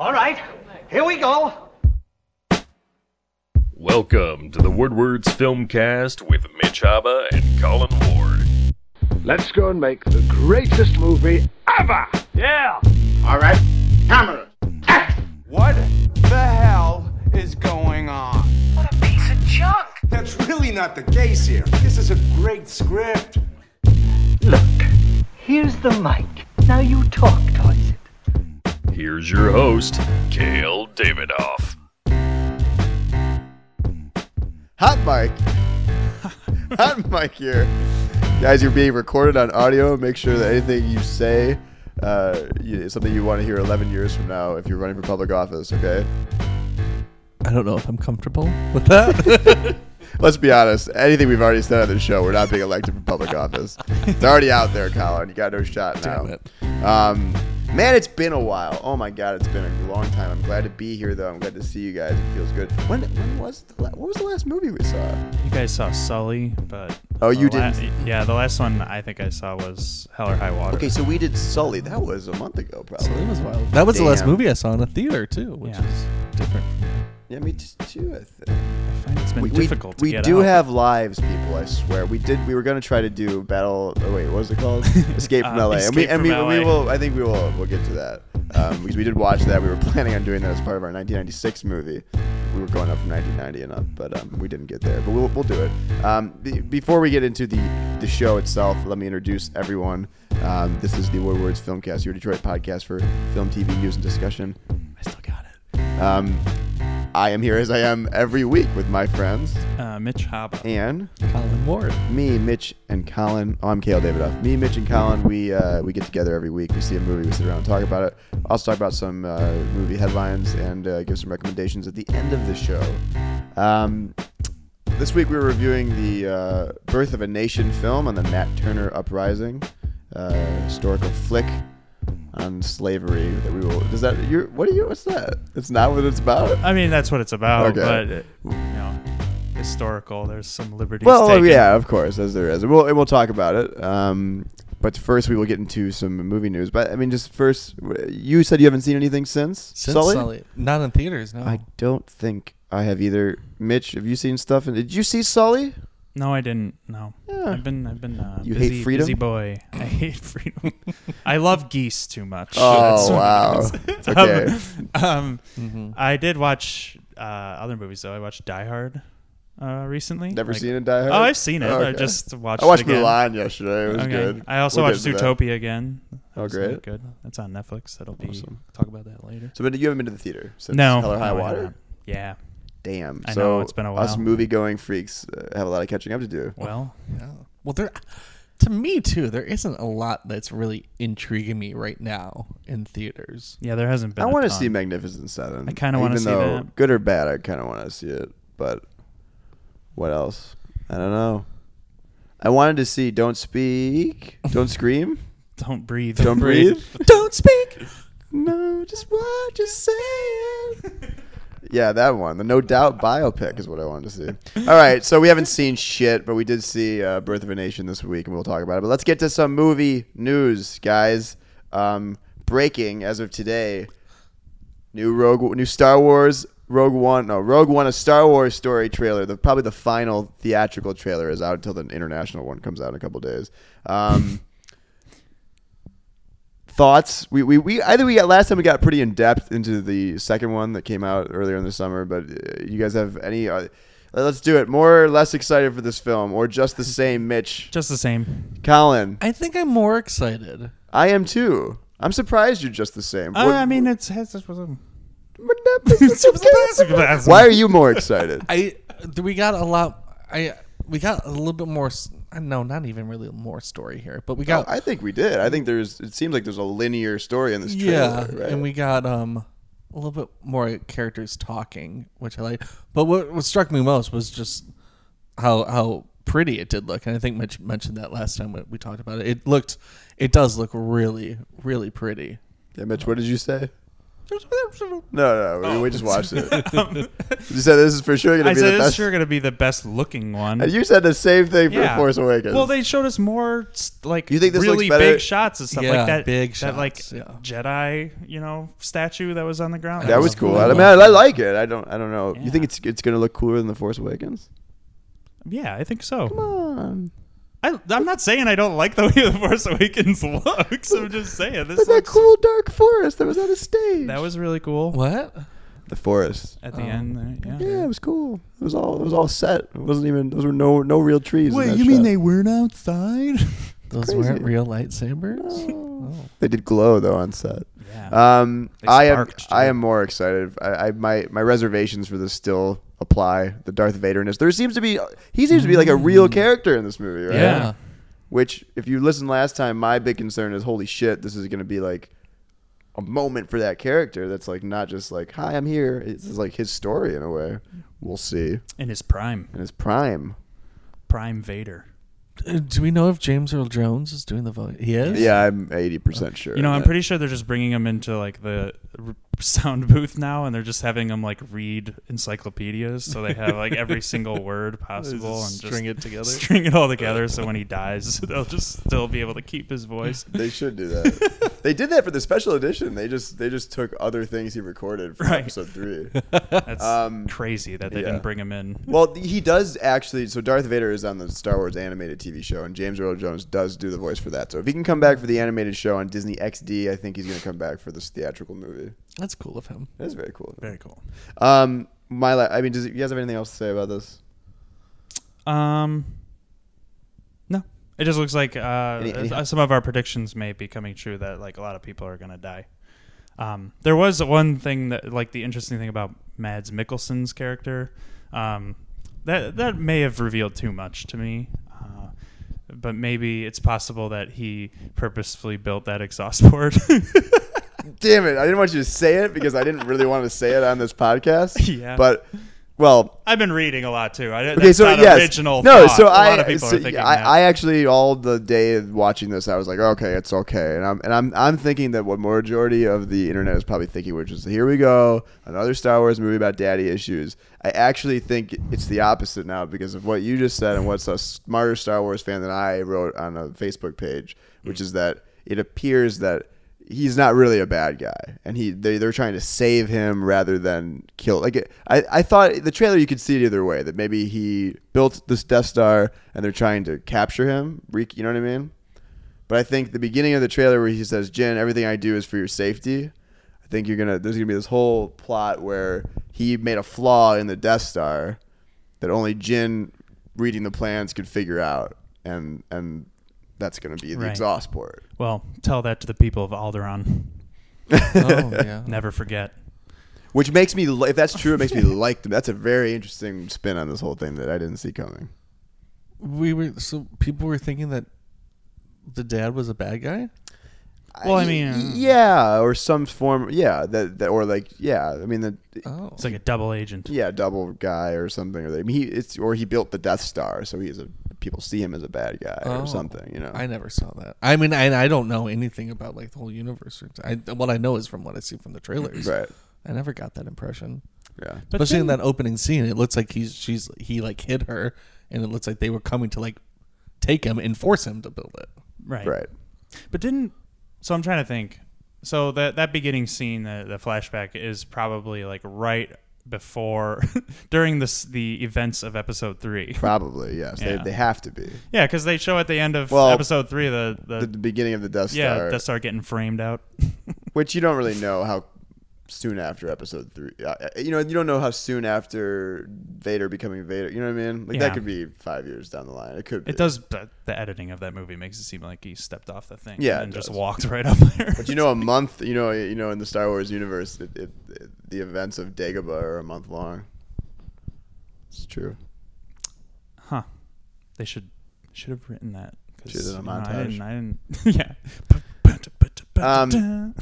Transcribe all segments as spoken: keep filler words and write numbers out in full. All right, here we go. Welcome to the Woodward's Filmcast with Mitch Haba and Colin Ward. Let's go and make the greatest movie ever! Yeah! All right, camera, action! What the hell is going on? What a piece of junk! That's really not the case here. This is a great script. Look, here's the mic. Now you talk, Toys. Here's your host, Cale Davidoff. Hot mic. Hot mic here. Guys, you're being recorded on audio. Make sure that anything you say uh, is something you want to hear eleven years from now if you're running for public office, okay? I don't know if I'm comfortable with that. Let's be honest. Anything we've already said on this show, we're not being elected for public office. It's already out there, Colin. You got no shot now. Damn it. Um, man, it's been a while. Oh, my God. It's been a long time. I'm glad to be here, though. I'm glad to see you guys. It feels good. When, when was the la- what was the last movie we saw? You guys saw Sully, but... Oh, you la- didn't? Yeah, the last one I think I saw was Hell or High Water. Okay, so we did Sully. That was a month ago, probably. Sully was wild. That was Damn. the last movie I saw in a theater, too, which yeah. is different from me. Yeah, me too, I think. I find it's been we, difficult we, to we get We do out. have lives, people, I swear. We did. We were going to try to do Battle... Oh, wait, what was it called? Escape from uh, L A. Escape and we, from and we, L A. We will, I think we will we'll get to that. Um, because we did watch that. We were planning on doing that as part of our nineteen ninety-six movie. We were going up from nineteen ninety and up, but um, we didn't get there. But we'll, we'll do it. Um, be, before we get into the, the show itself, let me introduce everyone. Um, this is the Woodward's Filmcast, your Detroit podcast for film, T V, news, and discussion. I still got it. Um... I am here as I am every week with my friends. Uh, Mitch Haba. And? Colin Ward. Me, Mitch, and Colin. Oh, I'm Cale Davidoff. Me, Mitch, and Colin, we uh, we get together every week. We see a movie, we sit around and talk about it. Also talk about some uh, movie headlines and uh, give some recommendations at the end of the show. Um, this week we were reviewing the uh, Birth of a Nation film on the Nat Turner Uprising, uh, historical flick. On slavery that we will does that you what are you what's that it's not what it's about I mean that's what it's about okay. But it, you know, historical, there's some liberties well taken. Yeah, of course, as there is. We'll, we'll talk about it, um but first we will get into some movie news. But I mean, just first, you said you haven't seen anything since, since Sully? Sully not in theaters. No, I don't think I have either. Mitch, have you seen stuff? And did you see Sully? No, I didn't. No, yeah. I've been, I've been. Uh, you busy, hate freedom, busy boy. I hate freedom. I love geese too much. Oh wow! Okay. Um, um mm-hmm. I did watch uh, other movies though. I watched Die Hard uh, recently. Never like, seen a Die Hard. Oh, I've seen it. Oh, okay. I just watched. I watched Milan yesterday. It was okay. good. I also we'll watched Zootopia again. That oh, great! Good. That's on Netflix. That'll be. Awesome. Talk about that later. So, but you haven't been to the theater since no, Hell or High no, Water? Yeah. Damn. I so know, it's been a while. Us movie-going freaks uh, have a lot of catching up to do. Well, yeah. Well, there, to me, too, there isn't a lot that's really intriguing me right now in theaters. Yeah, there hasn't been I want to see Magnificent Seven. I kind of want to see that. Even good or bad, I kind of want to see it. But what else? I don't know. I wanted to see Don't Speak, Don't Scream. Don't Breathe. Don't Breathe. Don't Speak. No, just what you're saying. Yeah, that one. The No Doubt biopic is what I wanted to see. All right, so we haven't seen shit, but we did see uh, Birth of a Nation this week, and we'll talk about it. But let's get to some movie news, guys. Um, breaking, as of today, new Rogue, new Star Wars, Rogue One. No, Rogue One, a Star Wars story trailer. The Probably the final theatrical trailer is out until the international one comes out in a couple days. Um Thoughts? We, we we I think we got last time we got pretty in depth into the second one that came out earlier in the summer. But uh, you guys have any? Uh, let's do it. More or less excited for this film, or just the same, Mitch? Just the same, Colin. I think I'm more excited. I am too. I'm surprised you're just the same. Uh, what, I mean, it's has this was a. Why are you more excited? I we got a lot. I we got a little bit more. No, not even really more story here, but we got. Oh, I think we did. I think there's. It seems like there's a linear story in this trailer. Yeah, right? And we got um a little bit more characters talking, which I like. But what, what struck me most was just how how pretty it did look, and I think Mitch mentioned that last time we talked about it. It looked, it does look really, really pretty. Yeah, Mitch, what did you say? No, no, oh. we just watched it. um, You said this is for sure going to be said, the best. I said it's sure going to be the best looking one. And you said the same thing yeah. for Force Awakens. Well, they showed us more like you think this really big shots and stuff yeah, like that. Big that shots, like yeah. Jedi, you know, statue that was on the ground. That, that was, was cool. cool. I mean, I, I like it. I don't. I don't know. Yeah. You think it's it's going to look cooler than the Force Awakens? Yeah, I think so. Come on. I, I'm not saying I don't like the way The Force Awakens looks. I'm just saying. This like looks, that cool dark forest that was on a stage. That was really cool. What? The forest. At the um, end there. Yeah. Yeah, it was cool. It was all it was all set. It wasn't even, those were no no real trees. Wait, in that you shot. mean they weren't outside? Those Crazy. weren't real lightsabers? No. Oh. They did glow, though, on set. Yeah. Um, I, am, I am more excited. I, I my, my reservations for this still apply. The Darth Vaderness. There seems to be... He seems to be like a real character in this movie, right? Yeah. Which, if you listened last time, my big concern is, holy shit, this is going to be like a moment for that character that's like not just like, hi, I'm here. It's like his story in a way. We'll see. In his prime. In his prime. Prime Vader. Do we know if James Earl Jones is doing the voice? He is? Yeah, I'm eighty percent sure. You know, I'm pretty sure they're just bringing him into, like, the sound booth now, and they're just having him, like, read encyclopedias, so they have, like, every single word possible. Just and string just it together? String it all together, so when he dies, they'll just still be able to keep his voice. They should do that. They did that for the special edition. They just they just took other things he recorded from right. episode three. That's um, crazy that they yeah. didn't bring him in. Well, he does actually, so Darth Vader is on the Star Wars animated T V. T V show, and James Earl Jones does do the voice for that. So if he can come back for the animated show on Disney X D, I think he's going to come back for this theatrical movie. That's cool of him. That's very cool. Very cool. Um, my, la- I mean, does it, you guys have anything else to say about this? Um, no. It just looks like uh, any, any- some of our predictions may be coming true that like a lot of people are going to die. Um, there was one thing that like the interesting thing about Mads Mikkelsen's character. Um, that that may have revealed too much to me. Uh, but maybe it's possible that he purposefully built that exhaust port. Damn it. I didn't want you to say it because I didn't really want to say it on this podcast. Yeah. But, well. I've been reading a lot, too. I, that's okay, so, not yes. original no, thought. So a I, lot of people so are thinking I, that. I actually, all the day watching this, I was like, okay, it's okay. And I'm and I'm I'm thinking that what majority of the internet is probably thinking, which is, here we go, another Star Wars movie about daddy issues. I actually think it's the opposite now because of what you just said and what's a smarter Star Wars fan than I wrote on a Facebook page, which is that it appears that he's not really a bad guy, and he they, they're trying to save him rather than kill. Like it, I, I thought the trailer, you could see it either way, that maybe he built this Death Star and they're trying to capture him. You know what I mean? But I think the beginning of the trailer where he says, "Jin, everything I do is for your safety." think you're gonna there's gonna be this whole plot where he made a flaw in the Death Star that only Jin reading the plans could figure out, and and that's gonna be the right. exhaust port. Well, tell that to the people of Alderaan. Oh yeah, never forget. Which makes me, if that's true, it makes me like them. That's a very interesting spin on this whole thing that I didn't see coming. We were so people were thinking that the dad was a bad guy. Well, I mean, yeah, or some form, yeah, that, that or like, yeah, I mean, the, oh. it's like a double agent, yeah, double guy or something, or I mean, he it's or he built the Death Star, so he's a people see him as a bad guy oh. or something, you know. I never saw that. I mean, I I don't know anything about like the whole universe. I what I know is from what I see from the trailers. Right. I never got that impression. Yeah, but especially then, in that opening scene, it looks like he's she's he like hid her, and it looks like they were coming to like take him and force him to build it. Right. Right. But didn't. So I'm trying to think. So that that beginning scene, the, the flashback, is probably like right before, during this the events of episode three. Probably yes, yeah. they they have to be. Yeah, because they show at the end of well, episode three the, the the beginning of the Death Star. Yeah, Death Star getting framed out. Which you don't really know how soon after episode three. Uh, you know, you don't know how soon after Vader becoming Vader. You know what I mean? Like yeah. that could be five years down the line. It could be. It does. But the editing of that movie makes it seem like he stepped off the thing. Yeah, and just walked right up there. But you know, a month. You know, you know, in the Star Wars universe, it, it, it, the events of Dagobah are a month long. It's true. Huh? They should should have written that. Should have done a montage. No, I didn't. I didn't yeah. Um.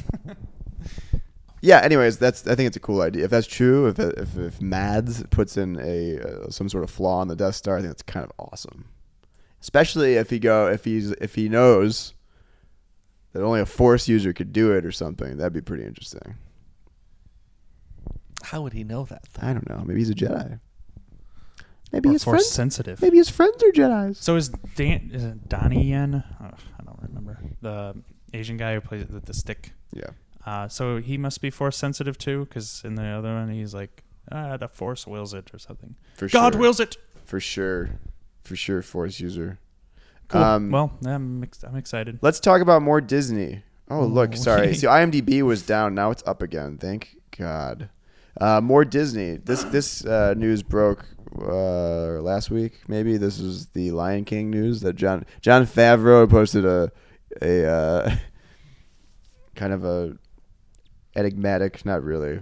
Yeah. Anyways, that's. I think it's a cool idea. If that's true, if if, if Mads puts in a uh, some sort of flaw on the Death Star, I think that's kind of awesome. Especially if he go if he's if he knows that only a Force user could do it or something. That'd be pretty interesting. How would he know that, though? I don't know. Maybe he's a Jedi. Maybe or his friends. Sensitive. Maybe his friends are Jedis. So is Dan? Is it Donnie Yen? Oh, I don't remember, the Asian guy who plays with the stick. Yeah. Uh, so he must be force sensitive too, because in the other one he's like, ah, the force wills it or something. For God sure. wills it. For sure, for sure, force user. Cool. Um, well, I'm ex- I'm excited. Let's talk about more Disney. Oh, look, sorry. So IMDb was down. Now it's up again. Thank God. Uh, more Disney. This this uh, news broke uh, last week. Maybe this is the Lion King news that John John Favreau posted a a uh, kind of a enigmatic, not really,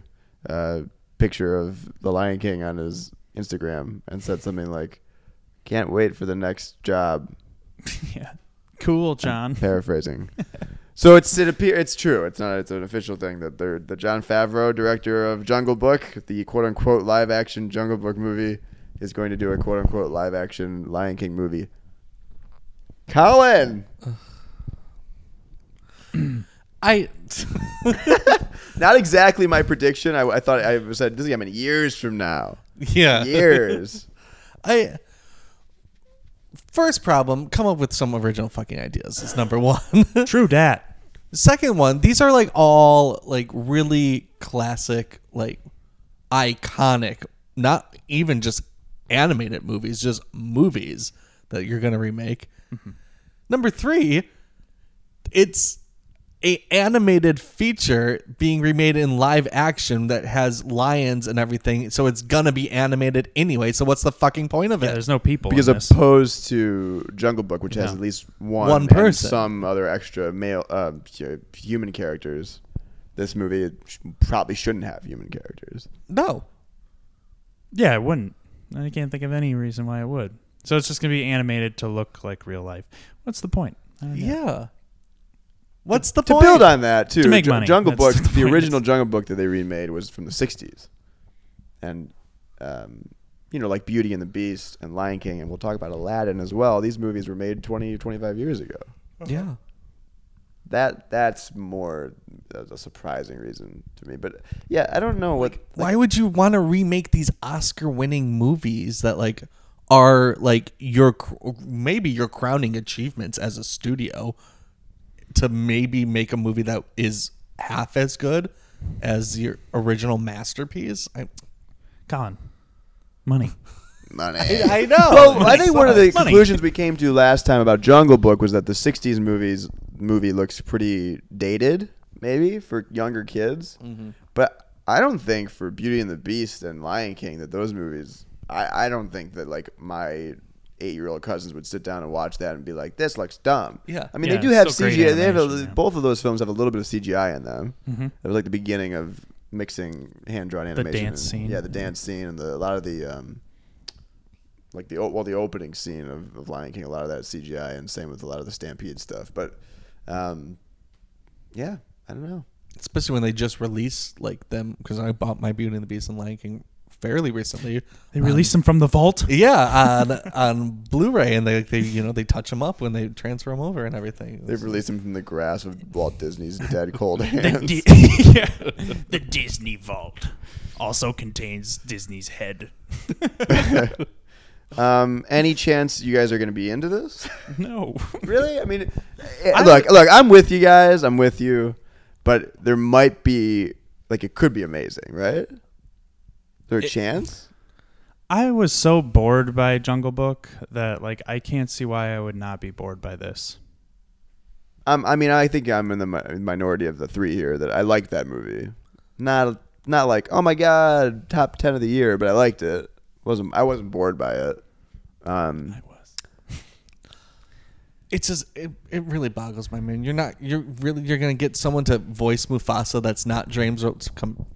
uh, picture of the Lion King on his Instagram and said something like, "Can't wait for the next job." Yeah, cool, John. I'm paraphrasing. So it's it appear it's true. It's not it's an official thing that they're the John Favreau, director of Jungle Book, the quote unquote live action Jungle Book movie, is going to do a quote unquote live action Lion King movie. Colin, I not exactly my prediction. I, I thought I said this is coming years from now. Yeah, years. I. First problem, come up with some original fucking ideas. It's number one. True dat. Second one, these are like all like really classic, like iconic, not even just animated movies, just movies that you're going to remake. Mm-hmm. Number three, it's a animated feature being remade in live action that has lions and everything, so it's gonna be animated anyway. So what's the fucking point of it? Yeah, there's no people. Because in opposed this. to Jungle Book, which no. has at least one, one person, and some other extra male uh, human characters, this movie probably shouldn't have human characters. No. Yeah, it wouldn't. I can't think of any reason why it would. So it's just gonna be animated to look like real life. What's the point? I don't know. Yeah. What's the to point? To build on that, too. To make J- money. Jungle That's Book, the, the original Jungle Book that they remade was from the sixties. And, um, you know, like Beauty and the Beast and Lion King, and we'll talk about Aladdin as well. These movies were made twenty, twenty-five years ago. Okay. Yeah. That That's more that's a surprising reason to me. But, yeah, I don't know. Like, what. Like, why would you want to remake these Oscar-winning movies that, like, are, like, your maybe your crowning achievements as a studio, to maybe make a movie that is half as good as your original masterpiece? I, Colin, money. Money. I, I know. Well, I think one of the money. conclusions we came to last time about Jungle Book was that the sixties movies movie looks pretty dated, maybe, for younger kids. Mm-hmm. But I don't think for Beauty and the Beast and Lion King that those movies, I, I don't think that like my eight-year-old cousins would sit down and watch that and be like, this looks dumb. Yeah. I mean, yeah, they do have C G I. They have a, yeah. Both of those films have a little bit of C G I in them. Mm-hmm. It was like the beginning of mixing hand-drawn animation. The dance and, scene. Yeah, the dance scene and the, a lot of the, um, like the, well, the opening scene of, of Lion King, a lot of that C G I, and same with a lot of the Stampede stuff. But, um, yeah, I don't know. Especially when they just released like them, because I bought my Beauty and the Beast and Lion King fairly recently. They released um, them from the vault. Yeah, on on Blu-ray, and they they you know they touch them up when they transfer them over and everything. They released them from the grasp of Walt Disney's dead cold hands. The, Di- yeah. The Disney vault also contains Disney's head. Um, any chance you guys are going to be into this? No, really. I mean, I, look, look, I'm with you guys. I'm with you, but there might be like it could be amazing, right? There a it, chance? I was so bored by Jungle Book that like I can't see why I would not be bored by this. Um, I mean, I think I'm in the mi- minority of the three here that I liked that movie. Not not like oh my god, top ten of the year, but I liked it. wasn't I wasn't bored by it. Um, I was. It's just it, it really boggles my mind. You're not you're really you're gonna get someone to voice Mufasa that's not James Earl,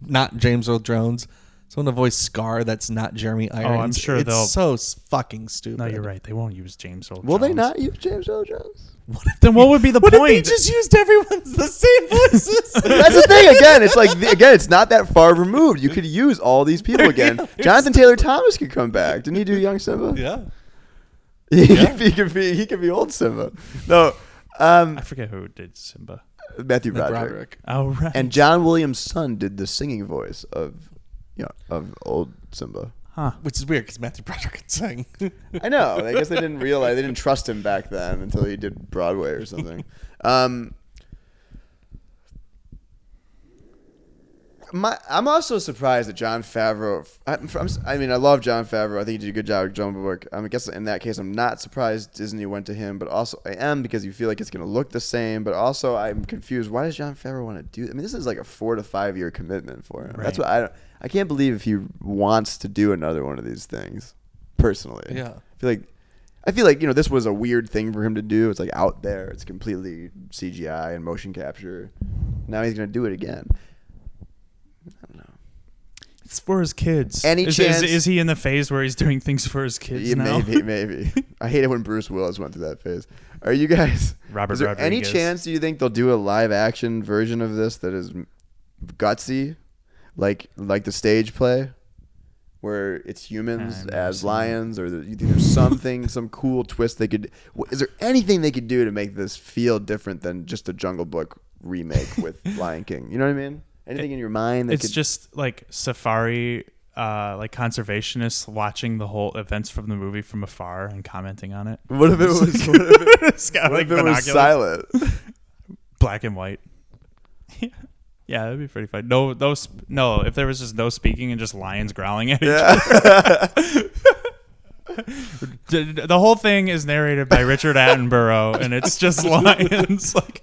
not James Earl Jones. Someone to voice Scar that's not Jeremy Irons. Oh, I'm sure it's they'll... so fucking stupid. No, you're right. They won't use James Earl Jones. Will they not use James Earl Jones? What if then what would be the what point? What if they just used everyone's the same voices? That's the thing. Again, it's like again, it's not that far removed. You could use all these people again. Yeah, Jonathan Taylor Thomas could come back. Didn't he do Young Simba? Yeah. He, yeah. he could be he could be old Simba. No. Um, I forget who did Simba. Matthew Broderick. Oh, right. And John Williams' son did the singing voice of you know, of old Simba. Huh. Which is weird because Matthew Broderick can sing. I know. I guess they didn't realize, they didn't trust him back then until he did Broadway or something. Um, my, I'm also surprised that John Favreau. I, I'm, I mean, I love John Favreau. I think he did a good job with Jungle Book. I guess in that case, I'm not surprised Disney went to him, but also I am because you feel like it's going to look the same. But also, I'm confused. Why does John Favreau want to do? I mean, this is like a four to five year commitment for him. Right. That's what I don't. I can't believe if he wants to do another one of these things, personally. Yeah. I feel like, I feel like, you know, this was a weird thing for him to do. It's like out there. It's completely C G I and motion capture. Now he's going to do it again. I don't know. It's for his kids. Any is, chance? Is, is he in the phase where he's doing things for his kids yeah, now? Maybe, maybe. I hate it when Bruce Willis went through that phase. Are you guys, Robert is there Rodriguez. Any chance do you think they'll do a live action version of this that is gutsy? Like like the stage play where it's humans as lions, or the, you think there's something, some cool twist they could... Is there anything they could do to make this feel different than just a Jungle Book remake with Lion King? You know what I mean? Anything it, in your mind? That it's could, just like safari, uh, like conservationists watching the whole events from the movie from afar and commenting on it. What if it was, what if it, what like if it was silent? Black and white. Yeah. Yeah, that'd be pretty fun. No, those no. If there was just no speaking and just lions growling at each yeah. other. The whole thing is narrated by Richard Attenborough, and it's just lions. Like,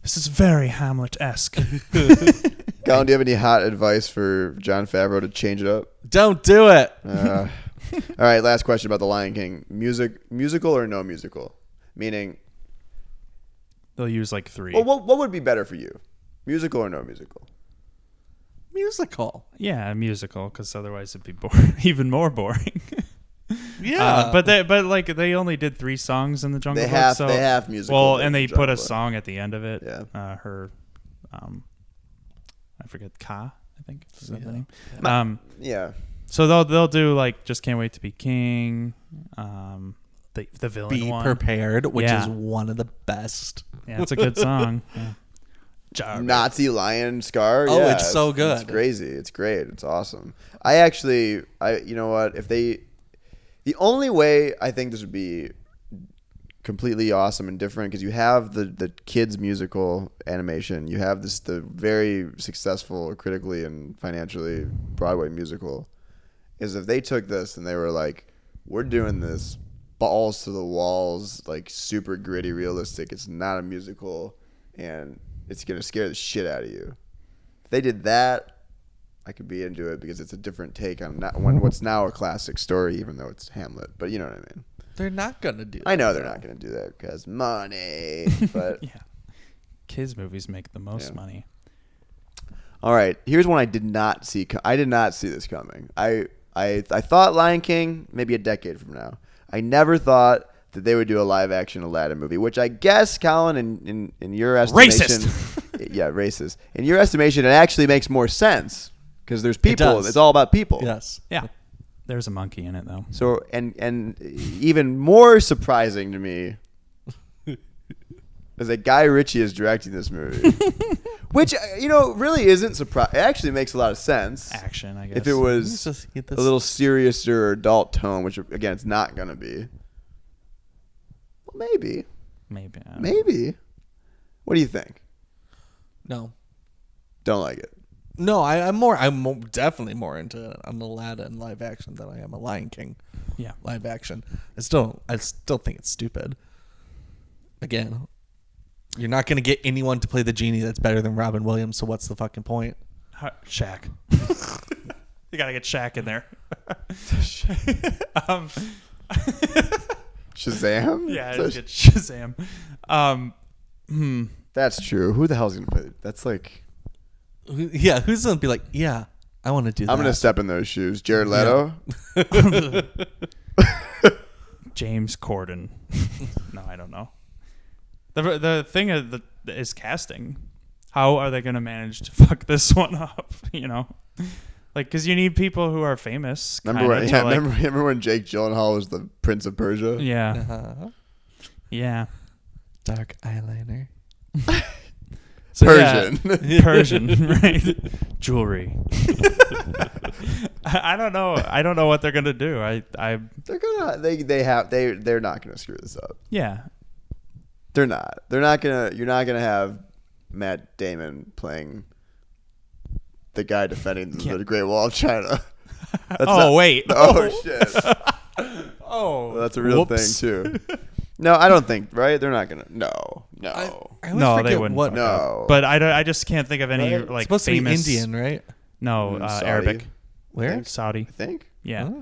this is very Hamlet-esque. Colin, do you have any hot advice for Jon Favreau to change it up? Don't do it. Uh, all right, last question about The Lion King: music, musical or no musical? Meaning, they'll use like three. Well, what what would be better for you? Musical or no musical? Musical. Yeah, musical, because otherwise it'd be boring, even more boring. Yeah, uh, but they, but like they only did three songs in the Jungle Book. They have so, they have musical. Well, and they put a song at the end of it. Yeah, uh, her, um, I forget Ka. I think is that yeah. the name. Um, yeah. So they'll they'll do like Just Can't Wait to Be King. Um, the the villain. Be one. Prepared, which yeah. is one of the best. Yeah, it's a good song. Yeah. Nazi lion scar. Oh, yeah, it's so good. It's crazy. It's great. It's awesome. I actually, I you know what? If they, the only way I think this would be completely awesome and different, because you have the the kids musical animation, you have this the very successful critically and financially Broadway musical, is if they took this and they were like, we're doing this balls to the walls, like super gritty, realistic. It's not a musical, and it's going to scare the shit out of you. If they did that, I could be into it because it's a different take on not one, what's now a classic story, even though it's Hamlet. But you know what I mean? They're not going to do that. I know they're not going to do that because money. But yeah. Kids' movies make the most yeah. money. All right. Here's one I did not see. Co- I did not see this coming. I, I, I thought Lion King maybe a decade from now. I never thought that they would do a live-action Aladdin movie, which I guess, Colin, in, in, in your estimation... Racist! Yeah, racist. In your estimation, it actually makes more sense, because there's people. It it's all about people. Yes. Yeah. There's a monkey in it, though. So, and, and even more surprising to me is that Guy Ritchie is directing this movie, which, you know, really isn't surprising. It actually makes a lot of sense. Action, I guess. If it was just get this a little serious or adult tone, which, again, it's not going to be. Maybe. Maybe. Maybe. Know. What do you think? No. Don't like it. No, I, I'm more. I'm more, definitely more into an Aladdin live action than I am a Lion King. Yeah, live action. I still, I still think it's stupid. Again, you're not going to get anyone to play the genie that's better than Robin Williams. So what's the fucking point? How, Shaq. You got to get Shaq in there. um. Shazam? Yeah, I didn't get Shazam. Um, hmm. That's true. Who the hell's going to play it? That's like... Yeah, who's going to be like, yeah, I want to do that. I'm going to step in those shoes. Jared Leto? Yeah. James Corden. No, I don't know. The the thing is, the, is casting. How are they going to manage to fuck this one up, you know? Like, because you need people who are famous. Remember when, yeah, like, remember, remember when Jake Gyllenhaal was the Prince of Persia? Yeah. Uh-huh. Yeah. Dark eyeliner. So, Persian. Yeah, Persian, right? Jewelry. I, I don't know. I don't know what they're gonna do. I, I. They're gonna. They, they have. They, they're not gonna screw this up. Yeah. They're not. They're not gonna. You're not gonna have Matt Damon playing the guy defending the Great Wall of China. That's oh not, wait. Oh, oh. shit. Oh. Well, that's a real whoops. thing too. No, I don't think, right? They're not going to. No. No. I, I no, they wouldn't. What, no. But I, don't, I just can't think of any right? like supposed famous. Supposed to be Indian, right? No, uh, Arabic. Where? I think, Saudi. I think. Yeah. Huh?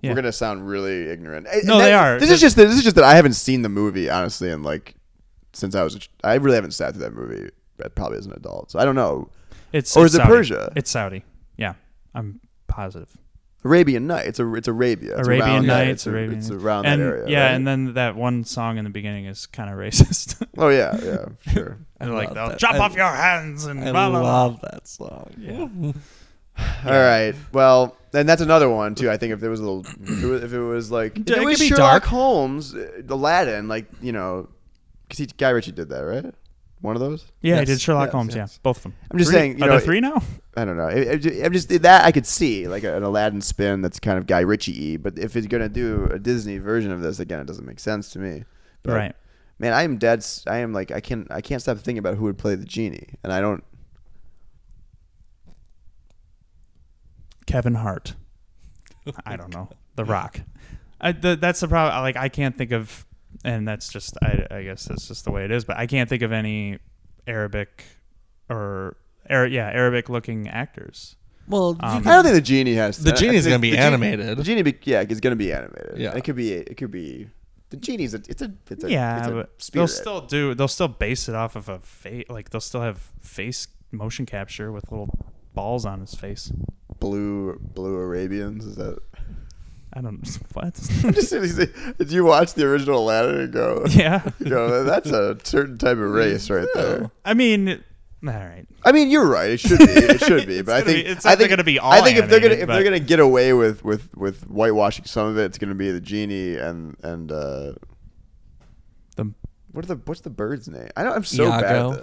yeah. We're going to sound really ignorant. No, and they that, are. This is, just, this is just that I haven't seen the movie, honestly, and like since I was. A, I really haven't sat through that movie, probably as an adult. So I don't know. It's Or it's is Saudi. It Persia? It's Saudi. Yeah. I'm positive. Arabian Nights. It's, it's Arabia. It's Arabian Nights. It's, Arabian it's around and, that area. Yeah, right? And then that one song in the beginning is kind of racist. Oh, yeah, yeah, sure. And like, they'll that. chop I, off your hands and I blah, blah, blah. love that song. Yeah. All right. Well, and that's another one, too. I think if there was a little, if it was, if it was like, if it, it was Sherlock dark. Holmes, Aladdin, like, you know, because Guy Ritchie did that, right? One of those? Yeah, yes. I did Sherlock yes, Holmes, yes. yeah. Both of them. I'm just three? saying. You Are know, there three now? I don't know. I'm just that I could see, like an Aladdin spin that's kind of Guy Ritchie-y, but if it's going to do a Disney version of this, again, it doesn't make sense to me. But, right. Man, I am dead. I am like, I can't I can't stop thinking about who would play the genie, and I don't. Kevin Hart. I don't know. The Rock. I, the, that's the problem. Like, I can't think of. And that's just, I, I guess that's just the way it is. But I can't think of any Arabic or, Ara- yeah, Arabic-looking actors. Well, um, I don't think the genie has to. The genie's going to be the animated. Genie, the genie, be, yeah, it's going to be animated. Yeah. It could be, it could be, the genie's, a, it's a, it's a, yeah, it's a but spirit. They'll still do, they'll still base it off of a face, like they'll still have face motion capture with little balls on his face. Blue, blue Arabians, is that? I don't know. What? Did you watch the original Aladdin and go, yeah. You know, that's a certain type of race right yeah. there. I mean, all right. I mean, you're right. It should be. It should be. But I think be, it's I think going to be all I think animated, if they're going if they're going to get away with, with, with whitewashing some of it, it's going to be the genie and and uh, the what are the what's the bird's name? I don't. I'm so Iago. bad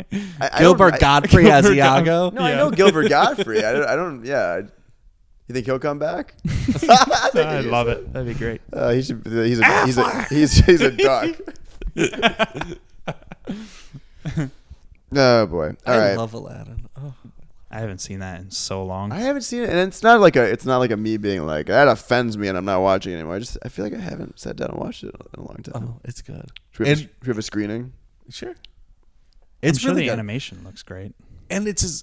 at this. I, Gilbert I Godfrey Gilbert as Iago. No, yeah. I know Gilbert Godfrey. I don't. I don't yeah. You think he'll come back? I think I'd love it. it. That'd be great. Uh, he should. He's a. He's a. He's, he's a duck. Oh boy! All I right. love Aladdin. Oh. I haven't seen that in so long. I haven't seen it, and it's not like a. It's not like a me being like that offends me, and I'm not watching it anymore. I just I feel like I haven't sat down and watched it in a long time. Oh, it's good. Should we have, and, a, should we have a screening? Sure. It's I'm sure really the good. Animation looks great, and it's as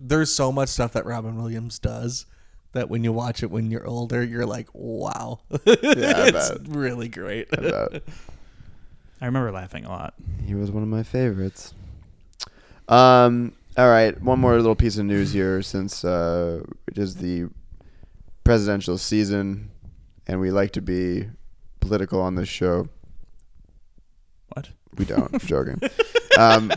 there's so much stuff that Robin Williams does that when you watch it when you're older, you're like, wow. Yeah, it's bet. really great. I, I remember laughing a lot. He was one of my favorites. Um, all right. One more little piece of news here since uh, it is the presidential season and we like to be political on this show. What? We don't. I'm joking. Um,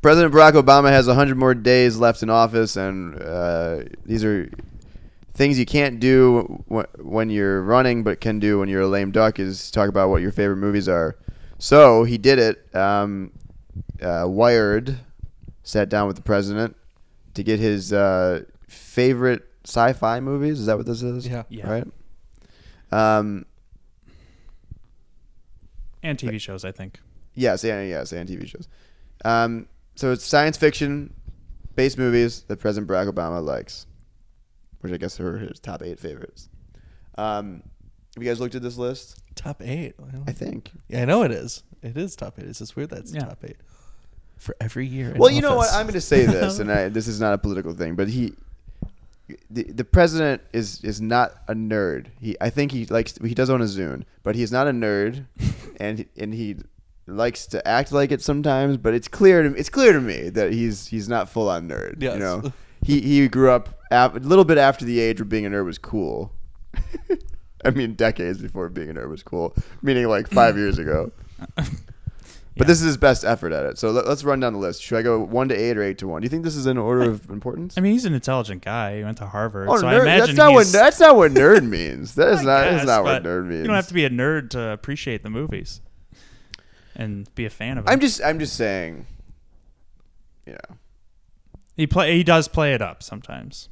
President Barack Obama has one hundred more days left in office, and uh, these are things you can't do w- when you're running but can do when you're a lame duck is talk about what your favorite movies are. So he did it. Um, uh, Wired sat down with the president to get his uh, favorite sci-fi movies. Is that what this is? Yeah. yeah. Right? Um, and T V shows, I think. Yes, and, yes, and T V shows. Um So it's science fiction-based movies that President Barack Obama likes, which I guess are his top eight favorites. Um, have you guys looked at this list? Top eight? I, I think. Yeah, I know it is. It is top eight. It's just weird that it's yeah. top eight for every year. Well, you office. know what? I'm going to say this, and I, this is not a political thing, but he, the, the president is is not a nerd. He, I think he likes. He does own a Zune, but he's not a nerd, and and he. likes to act like it sometimes, but it's clear to it's clear to me that he's he's not full on nerd. Yes. You know, he he grew up af- a little bit after the age where being a nerd was cool. I mean, decades before being a nerd was cool, meaning like five years ago. yeah. But this is his best effort at it. So let, let's run down the list. Should I go one to eight or eight to one? Do you think this is in order I, of importance? I mean, he's an intelligent guy. He went to Harvard, oh, so nerd, I imagine that's not he's... what that's not what nerd means. That is I not guess, that's not what nerd means. You don't have to be a nerd to appreciate the movies. and be a fan of it. I'm just I'm just saying, you know. He play he does play it up sometimes.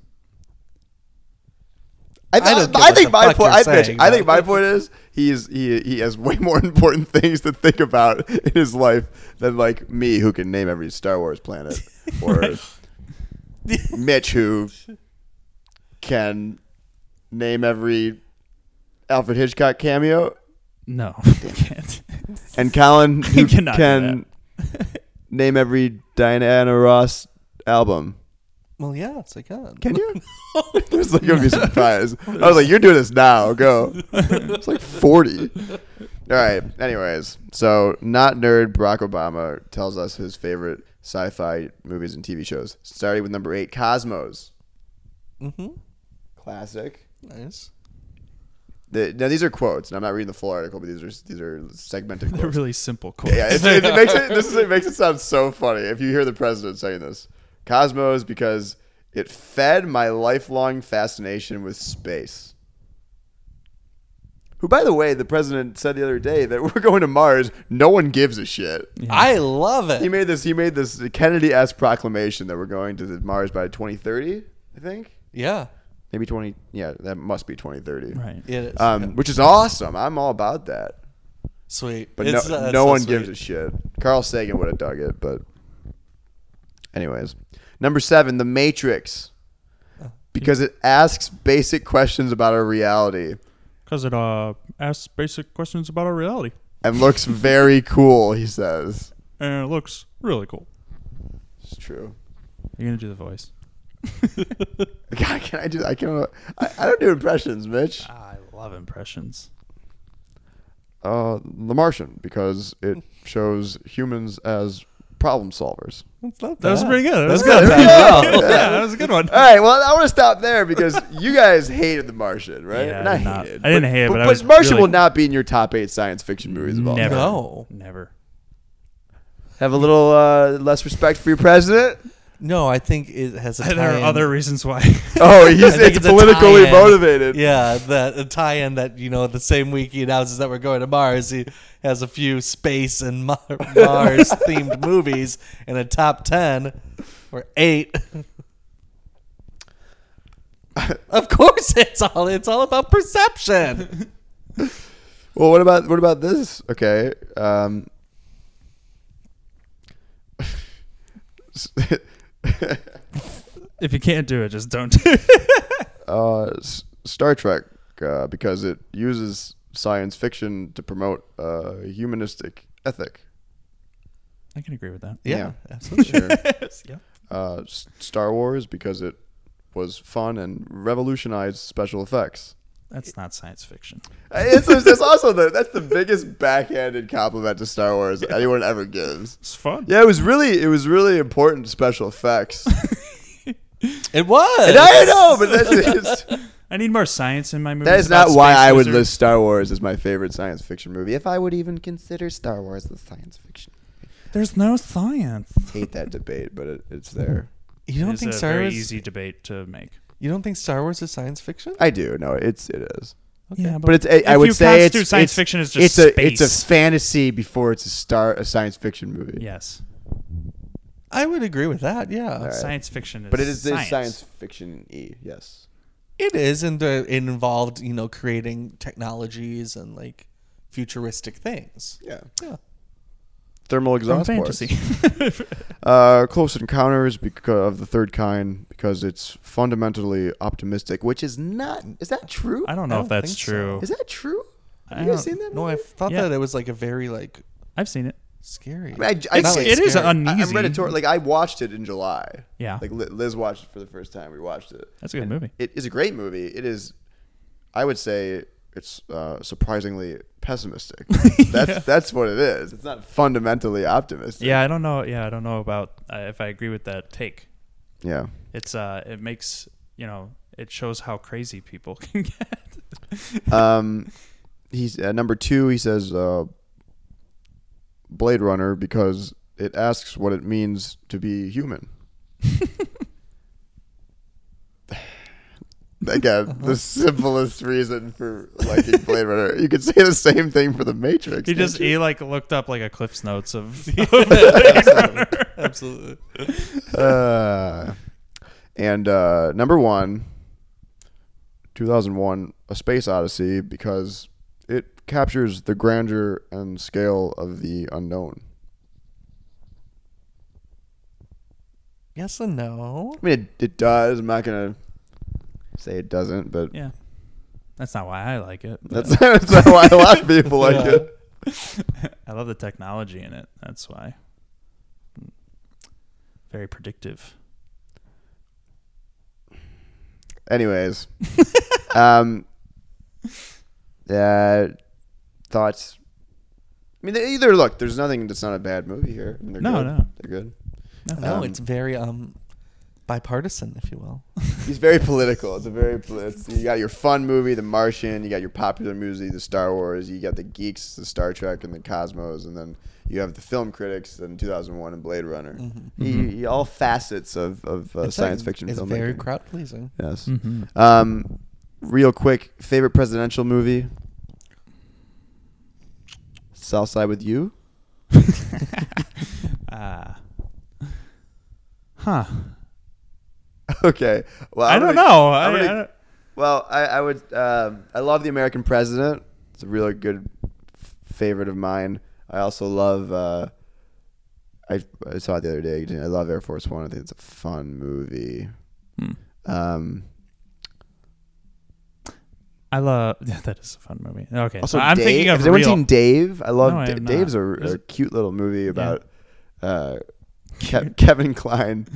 I, th- I, don't I, I think my point. Saying, I think my point is he is he he has way more important things to think about in his life than like me, who can name every Star Wars planet, or right. Mitch, who can name every Alfred Hitchcock cameo. No, you can't. And Colin, who can name every Diana Ross album. Well, yeah, it's like, God. Can you? There's like going to be some prize. I was like, you're doing this now. Go. It's like forty. All right. Anyways, so not nerd Barack Obama tells us his favorite sci-fi movies and T V shows. Starting with number eight, Cosmos. Mm-hmm. Classic. Nice. The, now, these are quotes, and I'm not reading the full article, but these are these are segmented quotes. They're really simple quotes. Yeah, it, it, it, makes it, this is, it makes it sound so funny if you hear the president saying this. Cosmos, because it fed my lifelong fascination with space. Who, by the way, the president said the other day that we're going to Mars. No one gives a shit. Yeah. I love it. He made this. He made this Kennedy-esque proclamation that we're going to Mars by twenty thirty. I think. Yeah. Maybe twenty. Yeah, that must be twenty thirty. Right. It is. Um, yeah. Which is awesome. I'm all about that. Sweet. But it's, no, uh, no so one sweet. gives a shit. Carl Sagan would have dug it, but. Anyways, number seven, The Matrix, because it asks basic questions about our reality. Because it uh, asks basic questions about our reality. And looks very cool, he says. And it looks really cool. It's true. You're going to do the voice. God, can I do that? I, can, I, I don't do impressions, Mitch. I love impressions. Uh, The Martian, because it shows humans as... problem solvers. That was pretty good. That was good. Yeah, that was a good one. All right, well, I want to stop there because you guys hated The Martian, right? Yeah, not not, hated. I didn't but, hate it, but, but I was Martian really... will not be in your top eight science fiction movies of all time. No, never. Have a little uh, less respect for your president? No, I think it has a tie-in. There are other reasons why. Oh, he's, it's, it's politically motivated. Yeah, that a tie-in that, you know, the same week he announces that we're going to Mars, he has a few space and Mars themed movies in a top ten or eight. Of course, it's all it's all about perception. Well, what about what about this? Okay. Um If you can't do it, just don't do it. uh, S- Star Trek, uh, because it uses science fiction to promote a uh, humanistic ethic. I can agree with that. Yeah, yeah. Absolutely. Sure. Yeah. Uh, S- Star Wars, because it was fun and revolutionized special effects. That's it, not science fiction. It's, it's also the that's the biggest backhanded compliment to Star Wars yeah. anyone ever gives. It's fun. Yeah, it was really it was really important special effects. It was. And I know, but that's just, I need more science in my movies. That is not why I would list Star Wars as my favorite science fiction movie. If I would even consider Star Wars as science fiction. There's no science. I hate that debate, but it, it's there. You don't it think Star Wars? It's a very easy debate to make. You don't think Star Wars is science fiction? I do. No, it's it is. Okay. Yeah, but, but it's. I, I would say it's science it's, fiction is just it's a space. It's a fantasy before it's a star a science fiction movie. Yes, I would agree with that. Yeah, right. Science fiction is, but it is science, science fiction-y. Yes, it is, and it involved you know creating technologies and like futuristic things. Yeah, yeah. Thermal exhaust ports. uh, Close Encounters because of the Third Kind, because it's fundamentally optimistic, which is not. Is that true? I don't know I don't if that's true. So. Is that true? Have I you guys seen that? Movie? No, I thought yeah. that it was like a very like. I've seen it. Scary. I mean, I, I, it's, like it scary. Is uneasy. I, I'm redditor- like I watched it in July. Yeah. Like Liz watched it for the first time. We watched it. That's a good and movie. It is a great movie. It is. I would say. It's uh, surprisingly pessimistic. That's yeah. that's what it is. It's not fundamentally optimistic. Yeah, I don't know. Yeah, I don't know about uh, if I agree with that take. Yeah, it's uh, it makes you know, it shows how crazy people can get. um, he's uh, number two. He says, uh, Blade Runner, because it asks what it means to be human. Again, uh-huh. the simplest reason for liking Blade Runner. You could say the same thing for The Matrix. He just you? he like looked up like a Cliff's Notes of, of Blade Runner. Absolutely. Uh, and uh, number one, two thousand one, A Space Odyssey, because it captures the grandeur and scale of the unknown. Yes and no. I mean, it, it does. I'm not going to say it doesn't, but yeah, that's not why I like it. That's, that's not why a lot of people like yeah. it. I love the technology in it. That's why. Very predictive. Anyways, um, uh, thoughts. I mean, they either look. There's nothing that's not a bad movie here. They're no, good. no, they're good. No, um, no, it's very um. bipartisan, if you will. He's very political. It's a very it's, you got your fun movie, The Martian. You got your popular movie, the Star Wars. You got the geeks, the Star Trek, and the Cosmos. And then you have the film critics in two thousand one and Blade Runner. Mm-hmm. He, mm-hmm. He, all facets of, of uh, science like, fiction. It's filmmaking. Very crowd pleasing. Yes. Mm-hmm. Um, real quick, favorite presidential movie? Southside with You. uh, huh. Okay. Well, I don't gonna, know. I, gonna, I don't... Well, I, I would. Um, I love The American President. It's a really good f- favorite of mine. I also love. Uh, I, I saw it the other day. I love Air Force One. I think it's a fun movie. Hmm. Um, I love. Yeah, that is a fun movie. Okay. Also, I'm Dave, thinking of. Has real... anyone seen Dave? I love. No, I D- Dave's a, a cute little movie about yeah. uh, Ke- Kevin Kline.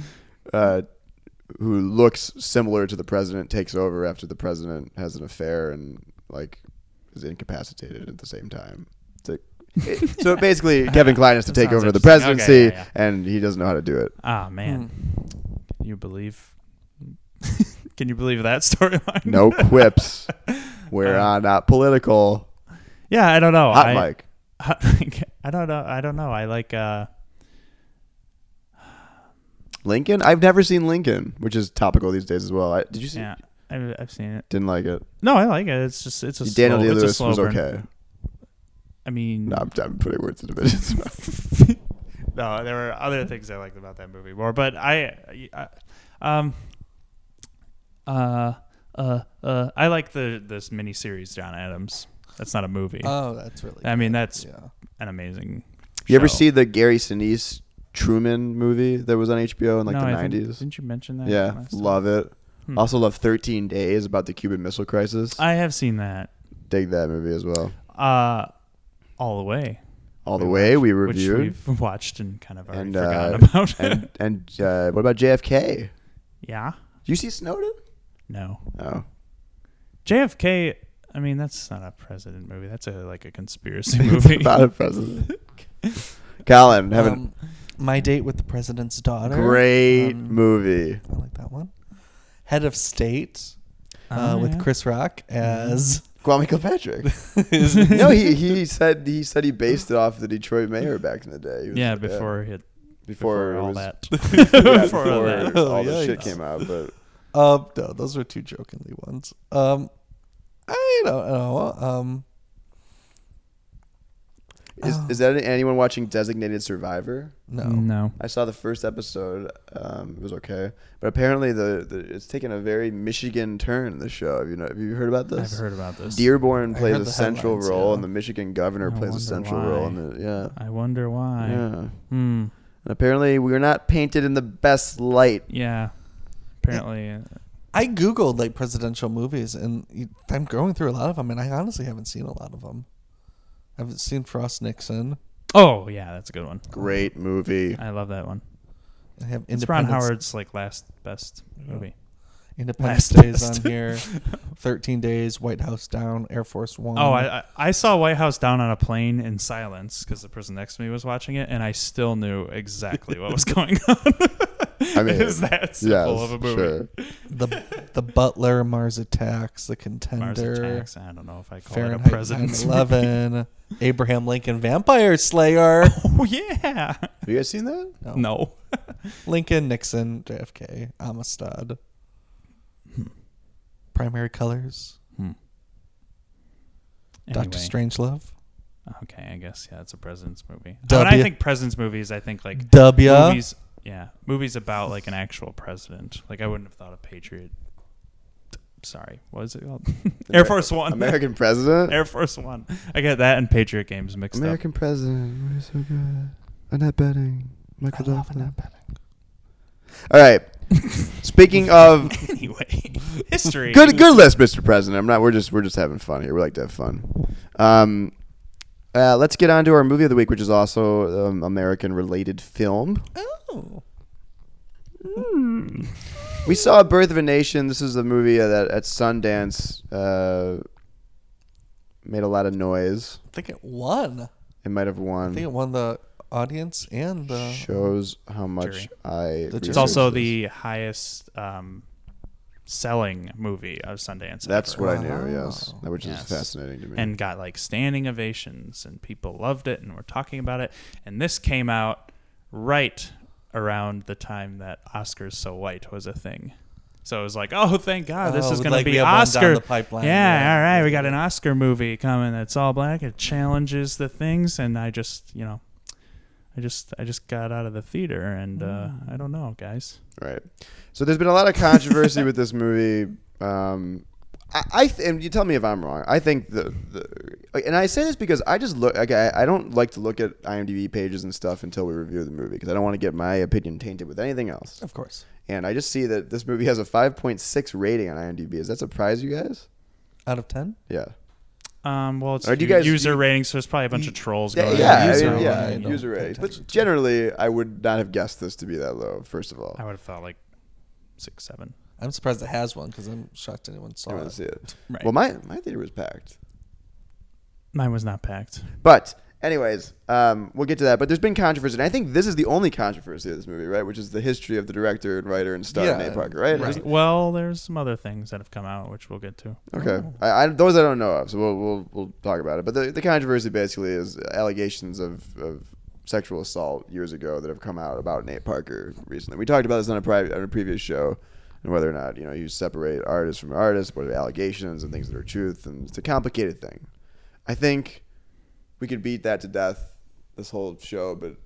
Uh, who looks similar to the president, takes over after the president has an affair and like is incapacitated at the same time. It's like, it, so basically Kevin Kline has to take over the presidency okay, yeah, yeah. and he doesn't know how to do it. Ah, oh, man. Mm. Can you believe Can you believe that storyline? No quips. We're um, on not political. Yeah, I don't know. Hot I, mic. Hot mic. I don't know. I don't know. I like uh Lincoln? I've never seen Lincoln, which is topical these days as well. I, did you see? Yeah, I've, I've seen it. Didn't like it. No, I like it. It's just it's a Daniel slow, Day-Lewis it's a slow was burn. Okay. I mean, no, I'm, I'm putting words in the middle. No, there were other things I liked about that movie more, but I, I um, uh, uh, uh, I like the this miniseries John Adams. That's not a movie. Oh, that's really. I good. mean, that's yeah. an amazing. You show. Ever see the Gary Sinise Truman movie that was on H B O in like no, the I nineties. Think, didn't you mention that? Yeah, love it. Hmm. Also love thirteen days about the Cuban Missile Crisis. I have seen that. Dig that movie as well. Uh, All the Way. All we the Way watched, we reviewed. Which we've watched and kind of already and, uh, forgotten about. And, and uh, what about J F K? Yeah. Did you see Snowden? No. Oh. J F K, I mean, that's not a president movie. That's a like a conspiracy movie. It's not a president. Colin, haven't... Um, My Date with the President's Daughter. Great um, movie. I like that one. Head of State uh, oh, with yeah. Chris Rock as Kwame Kilpatrick. No, he, he said he said he based it off the Detroit mayor back in the day. Was, yeah, before yeah. it before, before all it was, that. yeah, before, before all, that. all oh, this yeah, shit yeah. came out, but um, no, those were two jokingly ones. Um, I don't know. Um, Is oh. is that anyone watching Designated Survivor? No, no. I saw the first episode. Um, it was okay, but apparently the, the it's taken a very Michigan turn. The show, have you know, have you heard about this? I've heard about this. Dearborn plays a central role, yeah. and the Michigan governor I plays a central why. role. In the, yeah, I wonder why. Yeah. Hmm. And apparently, we were not painted in the best light. Yeah. Apparently. It, I googled like presidential movies, and I'm going through a lot of them, and I honestly haven't seen a lot of them. I haven't seen Frost Nixon. Oh, yeah, that's a good one. Great movie. I love that one. I have it's Ron Howard's like last best movie. Independence last Day's best. on here. thirteen days, White House Down, Air Force One. Oh, I, I, I saw White House Down on a plane in silence because the person next to me was watching it, and I still knew exactly what was going on. I mean, it was that simple yes, of a movie. Sure. The the Butler, Mars Attacks, The Contender. Mars Attacks, I don't know if I call Fahrenheit it a president's nine eleven, Abraham Lincoln Vampire Slayer. Oh, yeah. Have you guys seen that? No. no. Lincoln, Nixon, J F K, Amistad. primary colors. Hmm. Anyway. Doctor Strangelove. Okay, I guess yeah, it's a president's movie. When I think president's movies, I think like W. movies, yeah, movies about like an actual president. Like I wouldn't have thought of Patriot. Sorry, what is it called? Air Force One. American President. Air Force One. I get that and Patriot games mixed American up. American President. We're so good. Annette Bening. Michael I love Annette Bening. All right. Speaking of anyway, history. Good, good list, Mister President. I'm not. We're just we're just having fun here. We like to have fun. Um. Uh, let's get on to our movie of the week, which is also an um, American-related film. Oh. Mm. We saw Birth of a Nation. This is a movie that at Sundance uh, made a lot of noise. I think it won. It might have won. I think it won the audience and the... Shows how much jury. I... It's also this. the highest um, selling movie of Sundance. That's ever. what I knew, oh. yes. Which yes. is fascinating to me. And got like standing ovations and people loved it and were talking about it. And this came out right around the time that Oscars So White was a thing. So it was like, oh, thank God, this oh, is going like to be Oscar. The pipeline, yeah, yeah, all right, we got an Oscar movie coming that's all black. It challenges the things, and I just, you know, I just, I just got out of the theater, and uh, I don't know, guys. Right. So there's been a lot of controversy with this movie. Um, I, I th- and you tell me if I'm wrong. I think the, the and I say this because I just look. Like, I, I don't like to look at IMDb pages and stuff until we review the movie because I don't want to get my opinion tainted with anything else. Of course. And I just see that this movie has a five point six rating on IMDb. Is that surprise you guys? Out of ten? Yeah. Um, well, it's u- guys, user you, ratings, so there's probably a bunch you, of trolls going on. Yeah, yeah, user, I mean, yeah, I user ratings. But generally, I would not have guessed this to be that low, first of all. I would have thought like six, seven. I'm surprised it has one because I'm shocked anyone saw it. See it. Right. Well, my, my theater was packed. Mine was not packed. But anyways, um, we'll get to that. But there's been controversy, and I think this is the only controversy of this movie, right? Which is the history of the director and writer and star, yeah, Nate Parker, right? right? Well, there's some other things that have come out, which we'll get to. Okay, oh. I, I, those I don't know of, so we'll we'll, we'll talk about it. But the, the controversy basically is allegations of, of sexual assault years ago that have come out about Nate Parker recently. We talked about this on a private on a previous show, and whether or not you know you separate artists from artists, what are the allegations and things that are truth, and it's a complicated thing. I think. We could beat that to death this whole show, but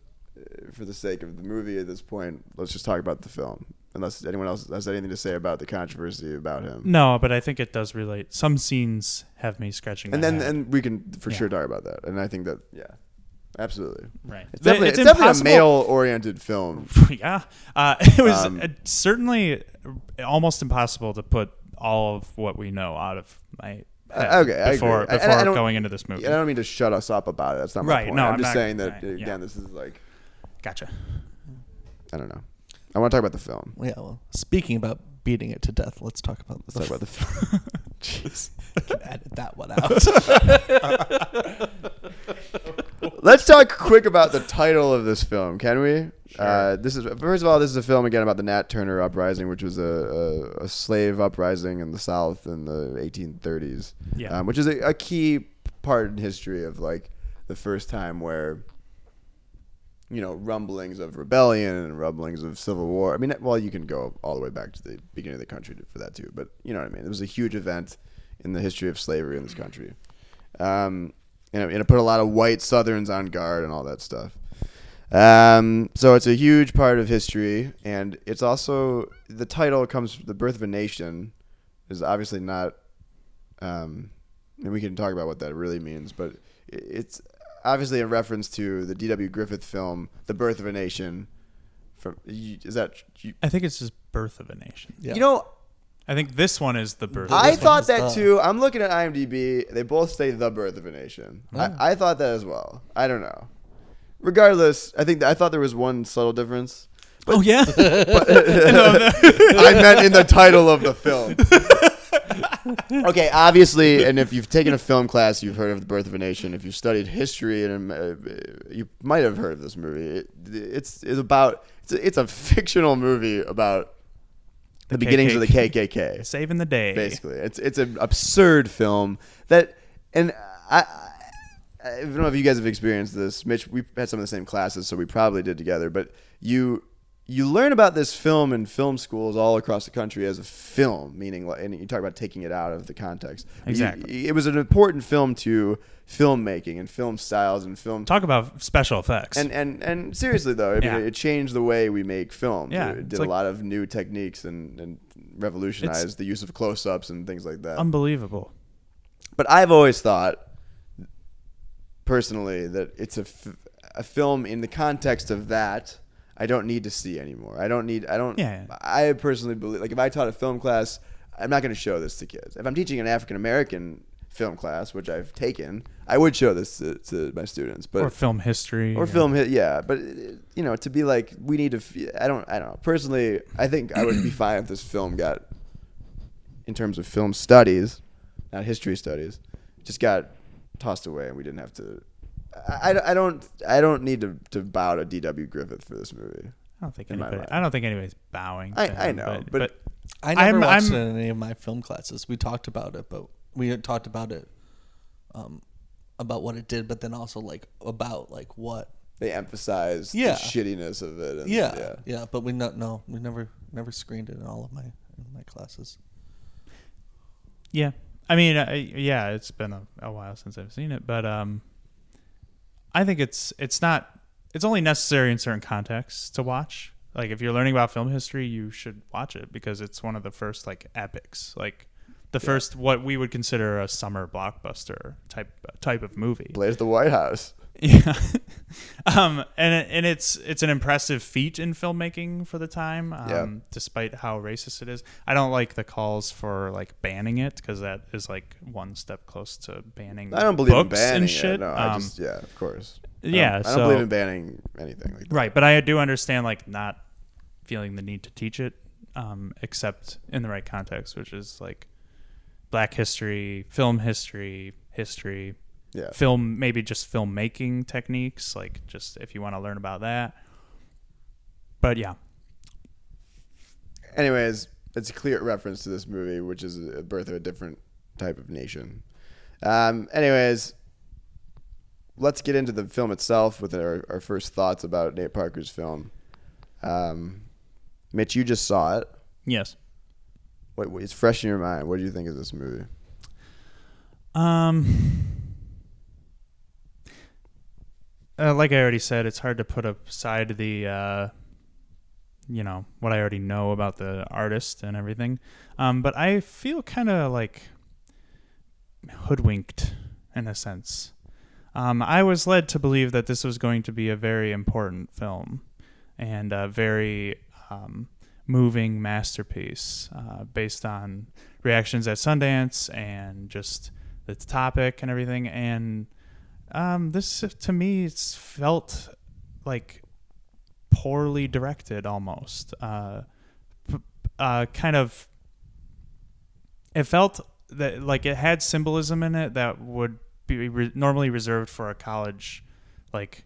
for the sake of the movie at this point, let's just talk about the film. Unless anyone else has anything to say about the controversy about him. No, but I think it does relate. Some scenes have me scratching my head. And then and we can for yeah. sure talk about that. And I think that, yeah, absolutely. Right. It's definitely, it's it's definitely a male-oriented film. yeah. Uh, it was um, it certainly almost impossible to put all of what we know out of my... Uh, okay, before, I agree. before I, I going into this movie. I don't mean to shut us up about it. That's not my right, point. No, I'm, I'm just not, saying that, right, again, yeah. this is like... Gotcha. I don't know. I want to talk about the film. Yeah, well, speaking about beating it to death, let's talk about, let's talk about the film. Jeez. I can edit that one out. Let's talk quick about the title of this film, can we? Sure. Uh, this is First of all, this is a film, again, about the Nat Turner uprising, which was a, a, a slave uprising in the South in the eighteen thirties, yeah. um, which is a, a key part in history of, like, the first time where... you know, rumblings of rebellion and rumblings of civil war. I mean, well, you can go all the way back to the beginning of the country for that too, but you know what I mean? It was a huge event in the history of slavery in this country. Um, and, it, and it put a lot of white Southerns on guard and all that stuff. Um, so it's a huge part of history. And it's also, the title comes, The Birth of a Nation is obviously not, um, and we can talk about what that really means, but it, it's, obviously a reference to the D W Griffith film, The Birth of a Nation. From, is that? You, I think it's just Birth of a Nation. Yeah. You know, I think this one is The Birth of a Nation. I thought that the. too. I'm looking at IMDb. They both say The Birth of a Nation. Oh. I, I thought that as well. I don't know. Regardless, I think I thought there was one subtle difference. But, oh, yeah? But, I meant in the title of the film. Okay, obviously, and if you've taken a film class, you've heard of The Birth of a Nation. If you've studied history, and uh, you might have heard of this movie. It, it's it's about it's a, it's a fictional movie about the, the beginnings K K K. Of the K K K, saving the day. Basically, it's it's an absurd film that, and I, I, I don't know if you guys have experienced this, Mitch. We had some of the same classes, so we probably did together. But you you learn about this film in film schools all across the country as a film, meaning, and you talk about taking it out of the context. Exactly. You, it was an important film to filmmaking and film styles and film. Talk about special effects. And and, and seriously, though, yeah. I mean, it changed the way we make film. Yeah, it did a like, lot of new techniques and, and revolutionized the use of close-ups and things like that. Unbelievable. But I've always thought, personally, that it's a, f- a film in the context of that I don't need to see anymore. I don't need, I don't, yeah. I personally believe, like if I taught a film class, I'm not going to show this to kids. If I'm teaching an African-American film class, which I've taken, I would show this to, to my students. But Or film history. Or you know. film, hi- yeah. But, you know, to be like, we need to, I don't, I don't know. Personally, I think I would be fine if this film got, in terms of film studies, not history studies, just got tossed away and we didn't have to. I, I don't I don't need to, to bow to D W Griffith for this movie. I don't think anybody. I don't think anybody's bowing. I, him, I know, but, but I never I'm, watched I'm, it in any of my film classes. We talked about it, but we had talked about it, um, about what it did, but then also like about like what they emphasized yeah. the shittiness of it. And, yeah, yeah, yeah. But we no, no we never never screened it in all of my in my classes. Yeah, I mean, I, yeah, it's been a, a while since I've seen it, but um. I think it's it's not it's only necessary in certain contexts to watch. Like if you're learning about film history, you should watch it because it's one of the first like epics, like the yeah. first what we would consider a summer blockbuster type type of movie. Blade at the White House. Yeah, um, and and it's it's an impressive feat in filmmaking for the time, um, yeah. despite how racist it is. I don't like the calls for like banning it because that is like one step close to banning. I don't believe books in banning and shit. It. No, I um, just yeah, of course. Yeah, I don't, I don't so, believe in banning anything like that. Right, but I do understand like not feeling the need to teach it, um, except in the right context, which is like Black history, film history, history. Yeah. Film, maybe just filmmaking techniques, like just if you want to learn about that. But yeah. Anyways, it's a clear reference to this movie, which is a birth of a different type of nation. Um, anyways, let's get into the film itself with our, our first thoughts about Nate Parker's film. Um, Mitch, you just saw it. Yes. What, what, it's fresh in your mind. What do you think of this movie? Um... Uh, like I already said, it's hard to put aside the, uh, you know, what I already know about the artist and everything. Um, but I feel kind of like hoodwinked in a sense. Um, I was led to believe that this was going to be a very important film and a very um, moving masterpiece uh, based on reactions at Sundance and just the topic and everything. And Um, this, to me, it's felt like poorly directed almost. Uh, p- uh, kind of, it felt that like it had symbolism in it that would be re- normally reserved for a college, like,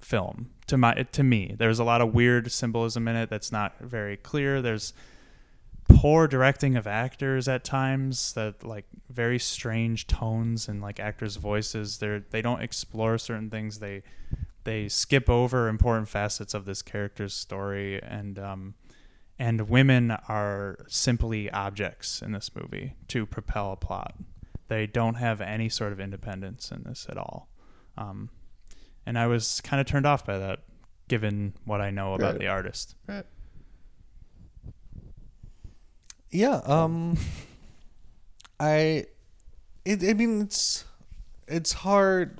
film. To my, to me, there's a lot of weird symbolism in it that's not very clear. There's poor directing of actors at times, that like very strange tones and like actors' voices. They're they don't explore certain things. They they skip over important facets of this character's story, and um and women are simply objects in this movie to propel a plot. They don't have any sort of independence in this at all. Um, and I was kind of turned off by that, given what I know about right. the artist. Right. Yeah, um, I, it, I mean, it's, it's hard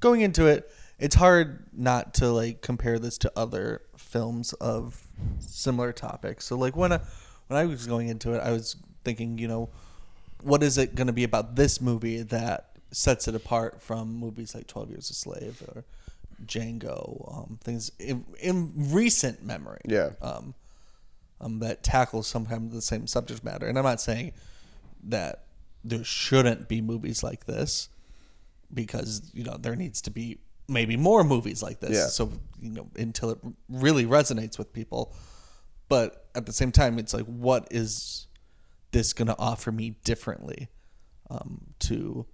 going into it. It's hard not to like compare this to other films of similar topics. So like when I, when I was going into it, I was thinking, you know, what is it going to be about this movie that sets it apart from movies like twelve Years a Slave or Django, um, things in, in recent memory. Yeah. Um, Um, that tackles sometimes the same subject matter. And I'm not saying that there shouldn't be movies like this, because, you know, there needs to be maybe more movies like this. Yeah. So, you know, until it really resonates with people. But at the same time, it's like, what is this going to offer me differently um, to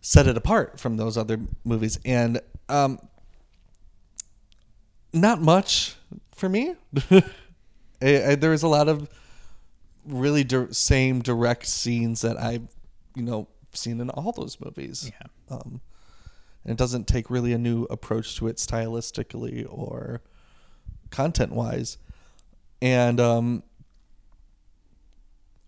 set it apart from those other movies? And um, Not much for me. I, I, there was a lot of really di- same direct scenes that I've, you know, seen in all those movies. Yeah. Um, and it doesn't take really a new approach to it stylistically or content-wise. And um,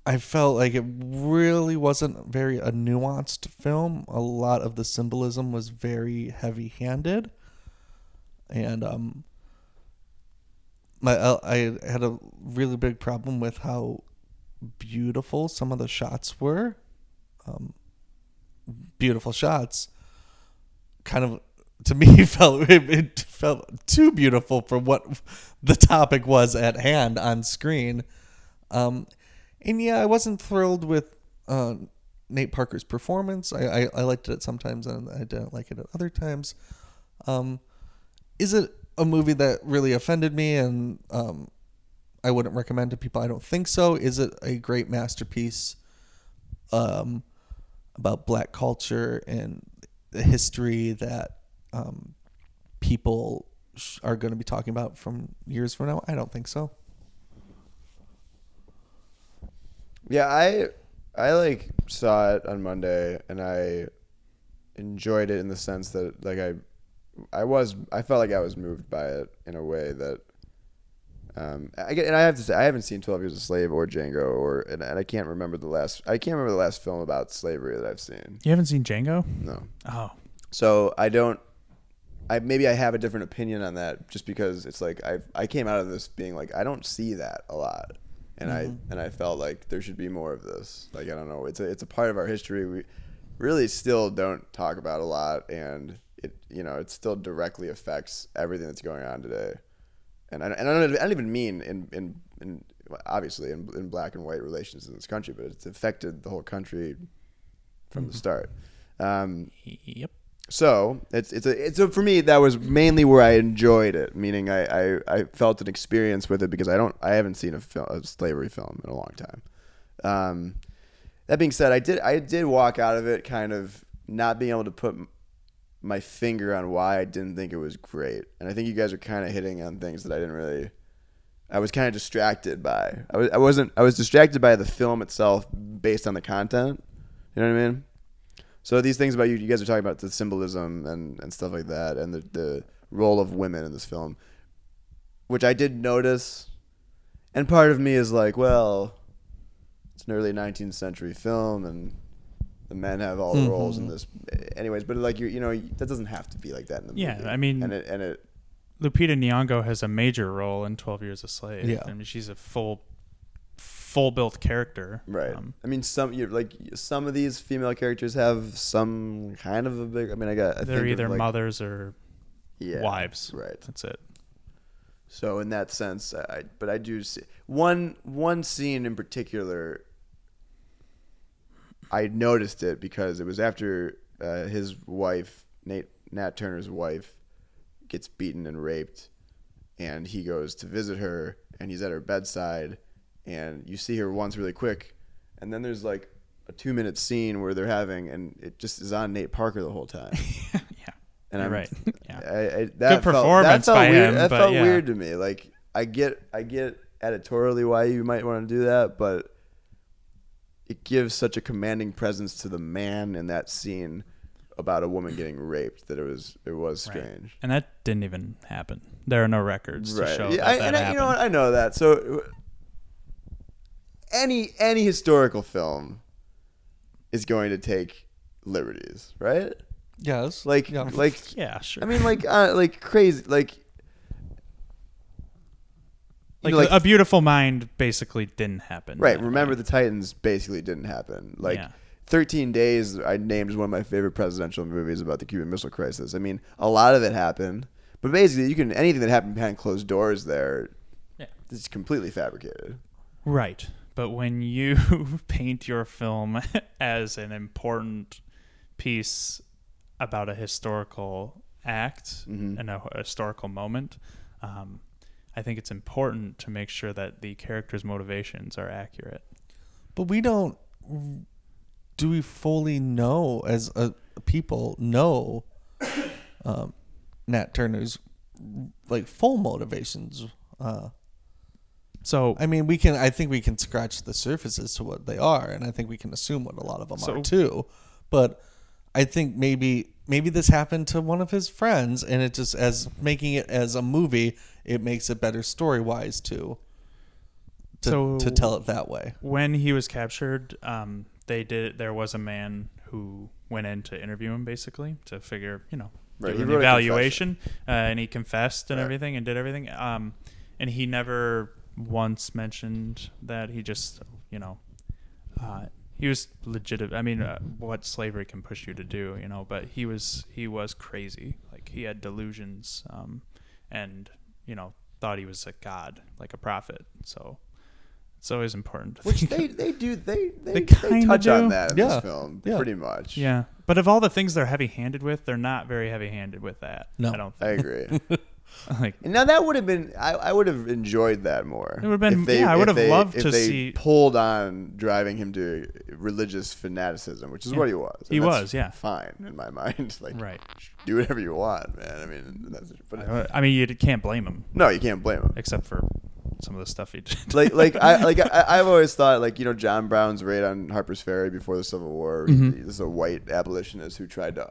I felt like it really wasn't very a nuanced film. A lot of the symbolism was very heavy-handed. And um, my I had a really big problem with how beautiful some of the shots were. Um, beautiful shots, kind of to me felt it, it felt too beautiful for what the topic was at hand on screen. Um, and yeah, I wasn't thrilled with uh, Nate Parker's performance. I, I I liked it sometimes, and I didn't like it at other times. Um. Is it a movie that really offended me and um, I wouldn't recommend to people? I don't think so. Is it a great masterpiece um, about black culture and the history that um, people sh- are going to be talking about from years from now? I don't think so. Yeah, I I like saw it on Monday and I enjoyed it in the sense that like I. I was, I felt like I was moved by it in a way that, um, I get, and I have to say, I haven't seen twelve Years a Slave or Django or, and, and I can't remember the last, I can't remember the last film about slavery that I've seen. You haven't seen Django? No. Oh. So I don't, I, maybe I have a different opinion on that just because it's like, I I came out of this being like, I don't see that a lot. And mm-hmm. I, and I felt like there should be more of this. Like, I don't know. It's a, it's a part of our history. We really still don't talk about a lot. And it, you know, it still directly affects everything that's going on today, and I, and I don't, I don't even mean in in, in obviously in, in black and white relations in this country, but it's affected the whole country from mm-hmm. the start. Um, yep. So it's it's a it's a, for me that was mainly where I enjoyed it, meaning I, I, I felt an experience with it because I don't I haven't seen a, fil- a slavery film in a long time. Um, that being said, I did I did walk out of it kind of not being able to put my finger on why I didn't think it was great. And I think you guys are kind of hitting on things that I didn't really, I was kind of distracted by. I, was, I wasn't, I was distracted by the film itself based on the content. You know what I mean? So these things about you, you guys are talking about the symbolism and, and stuff like that. And the, the role of women in this film, which I did notice. And part of me is like, well, it's an early nineteenth century film and the men have all the mm-hmm. roles in this, anyways. But like you, you know, that doesn't have to be like that in the yeah, movie. Yeah, I mean, and it, and it, Lupita Nyong'o has a major role in twelve Years a Slave. Yeah, I mean, she's a full, full built character. Right. Um, I mean, some you like some of these female characters have some kind of a big. I mean, I got. I they're think either like, mothers or yeah, wives. Right. That's it. So in that sense, I but I do see one one scene in particular. I noticed it because it was after uh, his wife, Nate, Nat Turner's wife, gets beaten and raped, and he goes to visit her, and he's at her bedside, and you see her once really quick, and then there's like a two-minute scene where they're having, and it just is on Nate Parker the whole time. yeah, and I'm, right. Yeah, I, I, that good felt, performance that felt by weird, him. That felt yeah. weird to me. Like I get, I get editorially why you might want to do that, but it gives such a commanding presence to the man in that scene about a woman getting raped that it was it was strange. Right. And that didn't even happen. There are no records right. to show yeah, that, I, that and happened. You know what? I know that. So any any historical film is going to take liberties, right? Yes. Like yeah. like yeah, sure. I mean, like uh, like crazy, like. Like, you know, like A Beautiful Mind basically didn't happen. Right. Remember way. the Titans basically didn't happen. Like yeah. thirteen Days, I named one of my favorite presidential movies about the Cuban Missile Crisis. I mean, a lot of it happened. But basically, you can anything that happened behind closed doors there yeah. is completely fabricated. Right. But when you paint your film as an important piece about a historical act mm-hmm. and a historical moment, um, I think it's important to make sure that the character's motivations are accurate. But we don't, do we fully know as a people know um, Nat Turner's like full motivations. Uh, so I mean, we can. I think we can scratch the surface as to what they are, and I think we can assume what a lot of them so, are too. But I think maybe maybe this happened to one of his friends, and it just as making it as a movie, it makes it better story wise too. To, so to tell it that way. When he was captured, um, they did. There was a man who went in to interview him, basically, to figure, you know, right. do an evaluation, uh, and he confessed and right. everything, and did everything. Um, and he never once mentioned that he just, you know, uh, he was legitimate. I mean, uh, what slavery can push you to do, you know? But he was he was crazy. Like he had delusions, um, and you know, thought he was a god, like a prophet. So. It's always important to Which think they, they do. They, they, they, they touch do. on that in yeah. this film, yeah. pretty much. Yeah. But of all the things they're heavy-handed with, they're not very heavy-handed with that. No. I don't think. I agree. like, and now that would have been... I, I would have enjoyed that more. It would have been... They, yeah, I would have they, loved to they see... If they pulled on driving him to religious fanaticism, which is yeah. what he was. He was, yeah. fine, in my mind. like right. Do whatever you want, man. I mean, that's, but I, I mean, you can't blame him. No, you can't blame him. Except for... some of the stuff he did. like, like I, like I, I've always thought, like you know, John Brown's raid on Harper's Ferry before the Civil War. Mm-hmm. This is a white abolitionist who tried to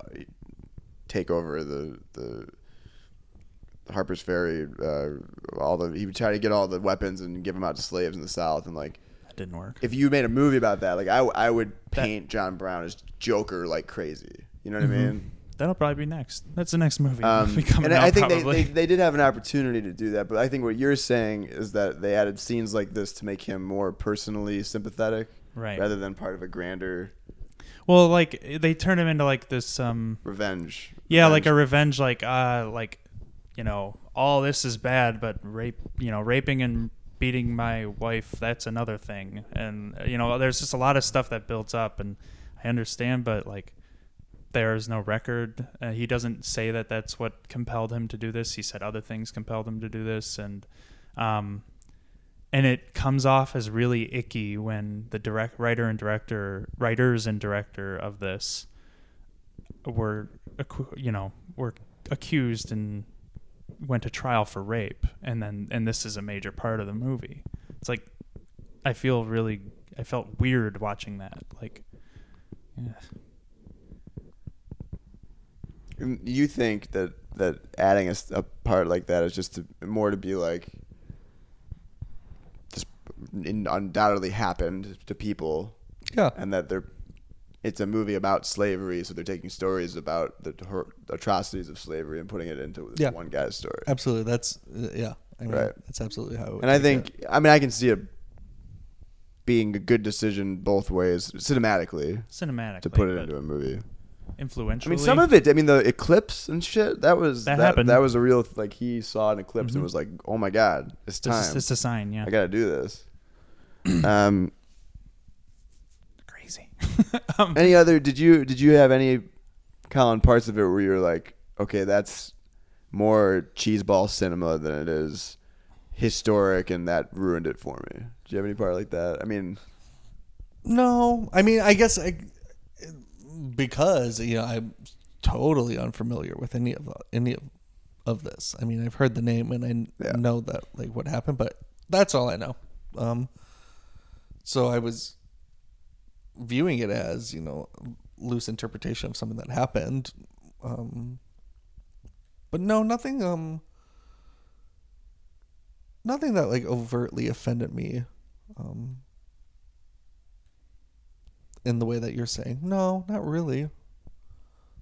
take over the the Harper's Ferry. Uh, all the he tried to get all the weapons and give them out to slaves in the South, and like that didn't work. If you made a movie about that, like I, I would paint that, John Brown as Joker like crazy. You know what mm-hmm. I mean? That'll probably be next. That's the next movie. Um, and I think they, they, they did have an opportunity to do that, but I think what you're saying is that they added scenes like this to make him more personally sympathetic, right? Rather than part of a grander. Well, like they turn him into like this um, revenge. Yeah, revenge. like a revenge, like uh, like you know, all this is bad, but rape, you know, raping and beating my wife—that's another thing. And you know, there's just a lot of stuff that builds up, and I understand, but like. There's no record. Uh, he doesn't say that that's what compelled him to do this. He said other things compelled him to do this. And um, and it comes off as really icky when the direct writer and director, writers and director of this were, you know, were accused and went to trial for rape. And then, and this is a major part of the movie. It's like, I feel really, I felt weird watching that. Like, yeah. You think that, that adding a, a part like that is just to, more to be like, just undoubtedly happened to people, yeah, and that they're, it's a movie about slavery, so they're taking stories about the her, atrocities of slavery and putting it into this yeah. one guy's story. Absolutely, that's uh, yeah, I mean, right. That's absolutely how. It would and I think, it. I mean, I can see it being a good decision both ways, cinematically, cinematically to put it into a movie. Influentially. I mean, some of it. I mean, the eclipse and shit. That was that, that happened. That was a real like he saw an eclipse mm-hmm. and was like, "Oh my god, it's time. It's, it's a sign. Yeah, I gotta do this." um, crazy. um, any other? Did you did you have any, Colin, parts of it where you're like, okay, that's more cheeseball cinema than it is historic, and that ruined it for me. Do you have any part like that? I mean, no. I mean, I guess I. Because you know I'm totally unfamiliar with any of the, any of, of this. I mean, I've heard the name and I yeah. know that like what happened, but that's all I know. Um, so I was viewing it as you know loose interpretation of something that happened, um, but no, nothing, um, nothing that like overtly offended me. Um, In the way that you're saying, no, not really.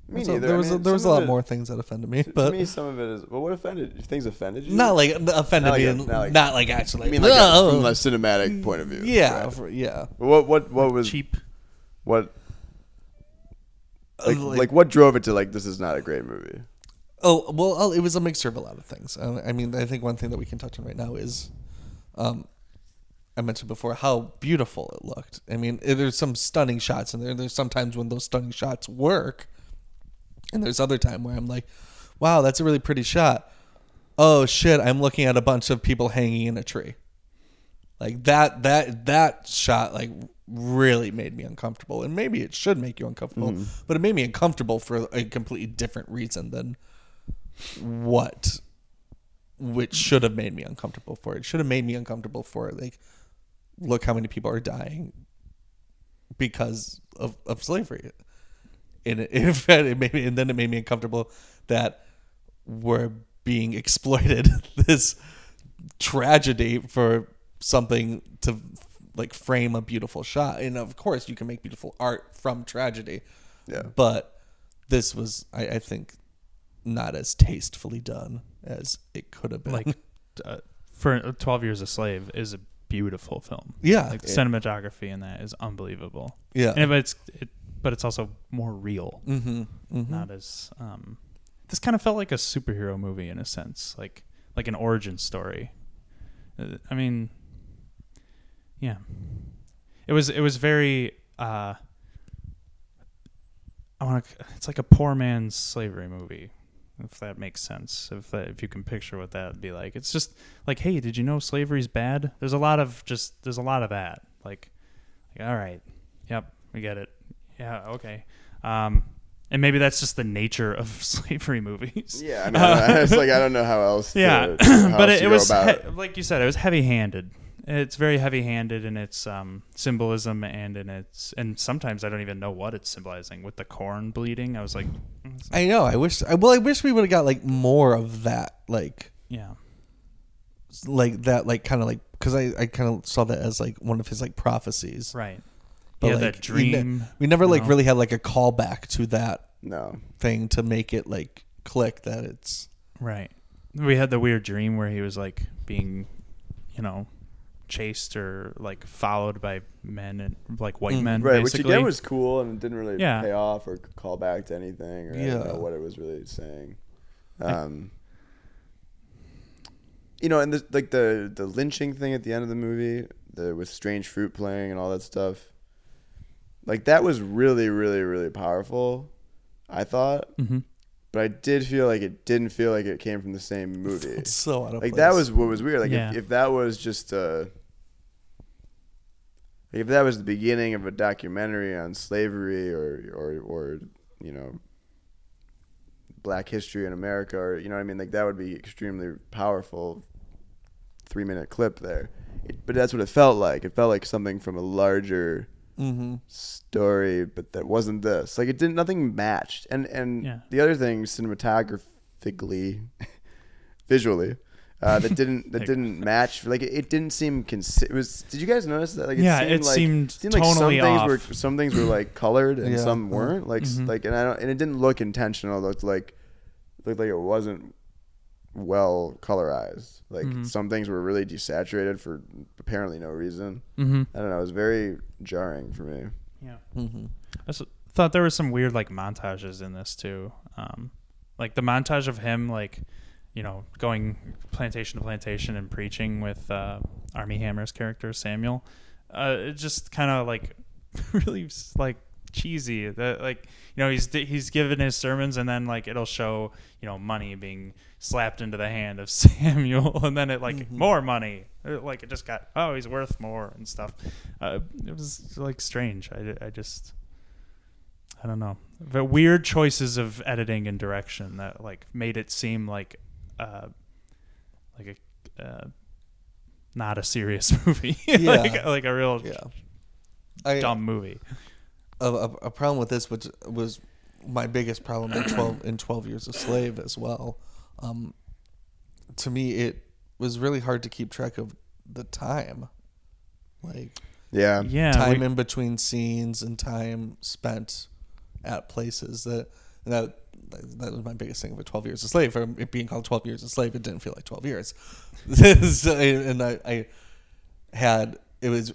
Me so neither. There was I mean, a, there was a lot it, more things that offended me. But to me, some of it is. Well, what offended? Things offended you? Not like offended not me. Like, not, like, not like actually. I mean, like no. a, from a cinematic point of view. Yeah, right? for, yeah. What what what was cheap? What like, like like what drove it to like this is not a great movie? Oh well, it was a mixture of a lot of things. I mean, I think one thing that we can touch on right now is. Um, I mentioned before how beautiful it looked. I mean, there's some stunning shots in there. There's sometimes when those stunning shots work, and there's other time where I'm like, wow, that's a really pretty shot. Oh shit, I'm looking at a bunch of people hanging in a tree. Like that that that shot like really made me uncomfortable. And maybe it should make you uncomfortable, mm. but it made me uncomfortable for a completely different reason than what which should have made me uncomfortable for it. It should have made me uncomfortable for it. Like, look how many people are dying because of, of slavery. And it, it, it made me, and then it made me uncomfortable that we're being exploited, this tragedy, for something to like frame a beautiful shot. And of course you can make beautiful art from tragedy. Yeah. But this was, I, I think, not as tastefully done as it could have been. Like, uh, for twelve Years a Slave is a beautiful film. Yeah. Like the it, cinematography in that is unbelievable. Yeah. And it's, it, but it's also more real. Mm-hmm, mm-hmm. Not as, um, this kind of felt like a superhero movie in a sense, like, like an origin story. Uh, I mean, yeah, it was, it was very, uh, I want to, it's like a poor man's slavery movie, if that makes sense. If that, if you can picture what that would be like. It's just like, hey, did you know slavery's bad? There's a lot of just, there's a lot of that. Like, like all right. Yep. We get it. Yeah. Okay. Um, and maybe that's just the nature of slavery movies. Yeah. I mean, uh, it's like, I don't know how else to, yeah. How but else it, it was, about he- it. Like you said, it was heavy handed. It's very heavy-handed in its um, symbolism and in its, and sometimes I don't even know what it's symbolizing. With the corn bleeding, I was like, mm, I know. I wish. I, well, I wish we would have got like more of that, like yeah, like that, like kind of like, because I, I kind of saw that as like one of his like prophecies, right? But yeah, like, that dream. We, ne- we never no. like really had like a callback to that no thing to make it like click that it's right. We had the weird dream where he was like being, you know, chased or like followed by men and like white men, right? Basically. Which again was cool and didn't really yeah. pay off or call back to anything, or yeah. I don't know what it was really saying. Um, you know, and the, like the the lynching thing at the end of the movie, the with Strange Fruit playing and all that stuff, like that was really, really, really powerful, I thought. Mm-hmm. But I did feel like it didn't feel like it came from the same movie. It's so out of like place. That was what was weird. Like yeah. if, if that was just a, like if that was the beginning of a documentary on slavery or, or or you know, Black history in America, or you know what I mean, like that would be extremely powerful three minute clip there. It, but that's what it felt like. It felt like something from a larger. Mm-hmm. Story, but that wasn't this. Like it didn't. Nothing matched. And and yeah. the other thing, cinematographically, visually, uh, that didn't that didn't match. Like it, it didn't seem. Consi- it was. Did you guys notice that? Like it yeah, seemed it like, seemed, seemed like some things off. were some things were like colored and yeah. some weren't. Like mm-hmm. like and I don't. And it didn't look intentional. It looked like looked like it wasn't well colorized. Like mm-hmm. some things were really desaturated for apparently no reason. Mm-hmm. I don't know. It was very jarring for me. Yeah. Mm-hmm. I thought there were some weird like montages in this too. Um, like the montage of him like, you know, going plantation to plantation and preaching with uh, Armie Hammer's character Samuel. Uh, it just kind of like really like cheesy. That like, you know, he's he's giving his sermons and then like it'll show, you know, money being slapped into the hand of Samuel, and then it like mm-hmm. more money, like it just got, oh, he's worth more and stuff. Uh, it was like strange. I, I just I don't know, the weird choices of editing and direction that like made it seem like uh like a uh, not a serious movie. Yeah. like like a real yeah. dumb I, movie. A, a problem with this, which was my biggest problem in twelve in twelve Years a Slave as well. Um, to me, it was really hard to keep track of the time, like yeah, yeah time we, in between scenes and time spent at places that that that was my biggest thing for twelve Years a Slave. For it being called twelve Years a Slave, it didn't feel like twelve years. So, and I, I had it was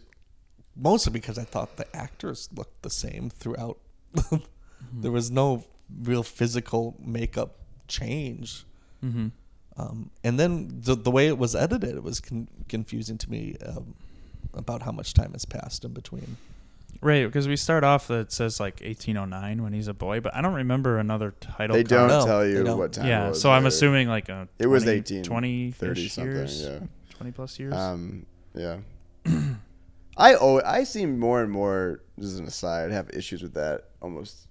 mostly because I thought the actors looked the same throughout. Mm-hmm. There was no real physical makeup change. Mm-hmm. Um, and then the, the way it was edited, it was con- confusing to me um, about how much time has passed in between. Right, because we start off that it says like eighteen oh nine when he's a boy, but I don't remember another title. They don't no, tell you don't. What time yeah, it was. Yeah, so there. I'm assuming like a it twenty, was eighteen, twenty, thirty something, years, yeah. twenty plus years. Um, yeah. I owe, I seem more and more, as an aside, have issues with that almost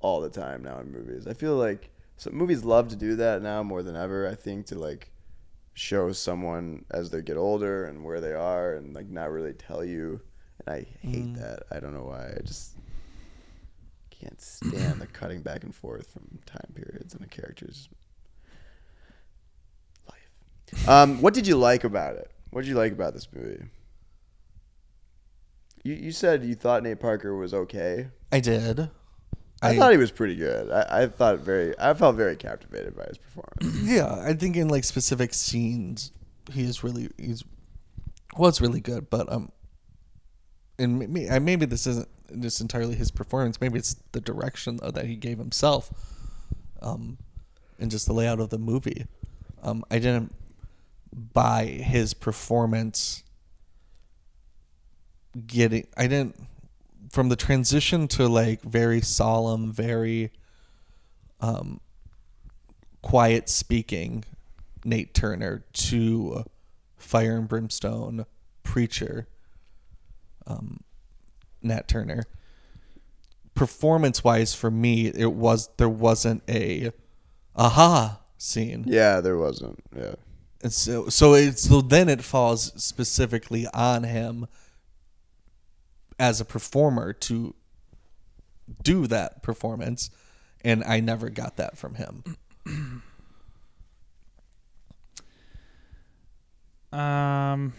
all the time now in movies. I feel like so movies love to do that now more than ever, I think, to like shows someone as they get older and where they are and like not really tell you. And I hate mm. that. I don't know why. I just can't stand the cutting back and forth from time periods and a character's life. Um, what did you like about it? What did you like about this movie? You you said you thought Nate Parker was okay. I did. I, I thought he was pretty good. I, I thought very. I felt very captivated by his performance. Yeah, I think in like specific scenes, he is really he's was really good. But um, and maybe, maybe this isn't just entirely his performance. Maybe it's the direction that he gave himself, um, and just the layout of the movie. Um, I didn't buy his performance. Getting, I didn't. From the transition to like very solemn, very um, quiet speaking Nate Turner to fire and brimstone preacher um, Nat Turner. Performance wise for me, it was there wasn't a aha scene. Yeah, there wasn't. Yeah. And so so it so then it falls specifically on him as a performer to do that performance, and I never got that from him. um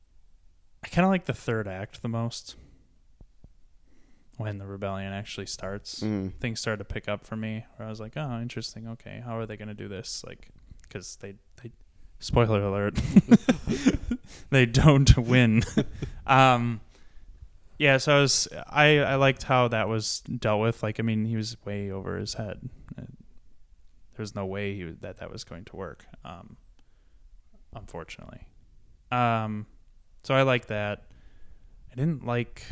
I kind of like the third act the most, when the rebellion actually starts. Mm. Things started to pick up for me where I was like, oh, interesting, okay, how are they going to do this? Like, because they they spoiler alert. They don't win. Um, yeah, so I was I, I liked how that was dealt with. Like, I mean, he was way over his head. There was no way he was, that that was going to work. Um, unfortunately, um, so I like that. I didn't like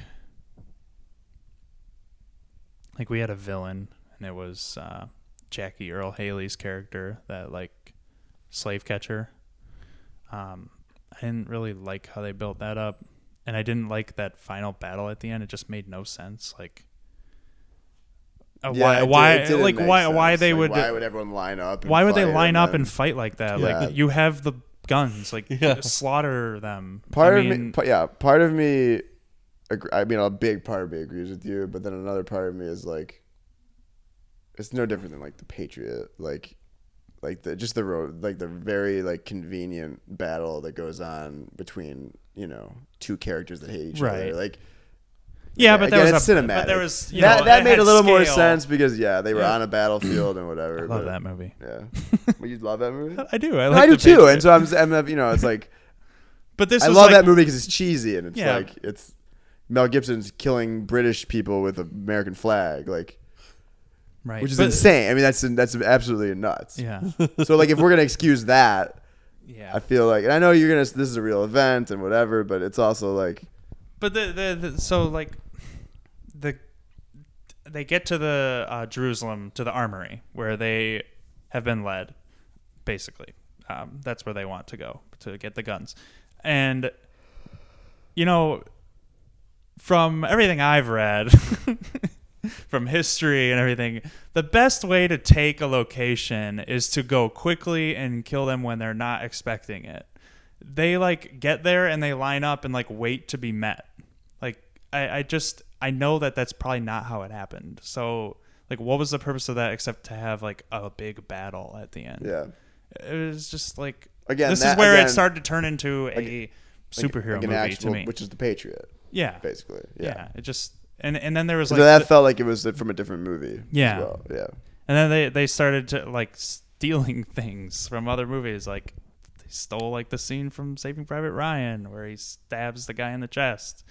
like we had a villain, and it was uh, Jackie Earl Haley's character, that like slave catcher. Um, I didn't really like how they built that up, and I didn't like that final battle at the end. It just made no sense. Like, uh, yeah, why? It why? Did, it like, why? Sense. Why they like, would? Why would everyone line up? And why would they line up then, and fight like that? Yeah. Like, you have the guns. Like, yeah. Slaughter them. Part I of mean, me, yeah. Part of me, I mean, a big part of me agrees with you, but then another part of me is like, it's no different than like the Patriot. Like. Like the just the road, like the very like convenient battle that goes on between, you know, two characters that hate each right. other. Like, yeah, yeah but, again, that was it's a, but there was you that, know, that made a little scale. More sense because yeah, they were yeah. on a battlefield and whatever. I love but, that movie. Yeah, well, you love that movie. I do. I, like I do too. And so I'm, I'm, you know, it's like, but this I was love like, that movie because it's cheesy and it's yeah. like it's Mel Gibson's killing British people with an American flag, like. Right. Which is but, insane. I mean, that's that's absolutely nuts. Yeah. So, like, if we're gonna excuse that, yeah, I feel like, and I know you're gonna. This is a real event and whatever, but it's also like. But the the, the so like, the they get to the uh, Jerusalem, to the armory where they have been led. Basically, um, that's where they want to go to get the guns, and you know, from everything I've read. From history and everything, the best way to take a location is to go quickly and kill them when they're not expecting it. They like get there and they line up and like wait to be met. Like I, I just I know that that's probably not how it happened. So like, what was the purpose of that except to have like a big battle at the end? Yeah, it was just like again. This that, is where again, it started to turn into a like, superhero like movie actual, to me, which is the Patriot. Yeah, basically. Yeah, yeah it just. And and then there was like so that the, felt like it was from a different movie. Yeah, as well. Yeah. And then they, they started to like stealing things from other movies. Like they stole like the scene from Saving Private Ryan where he stabs the guy in the chest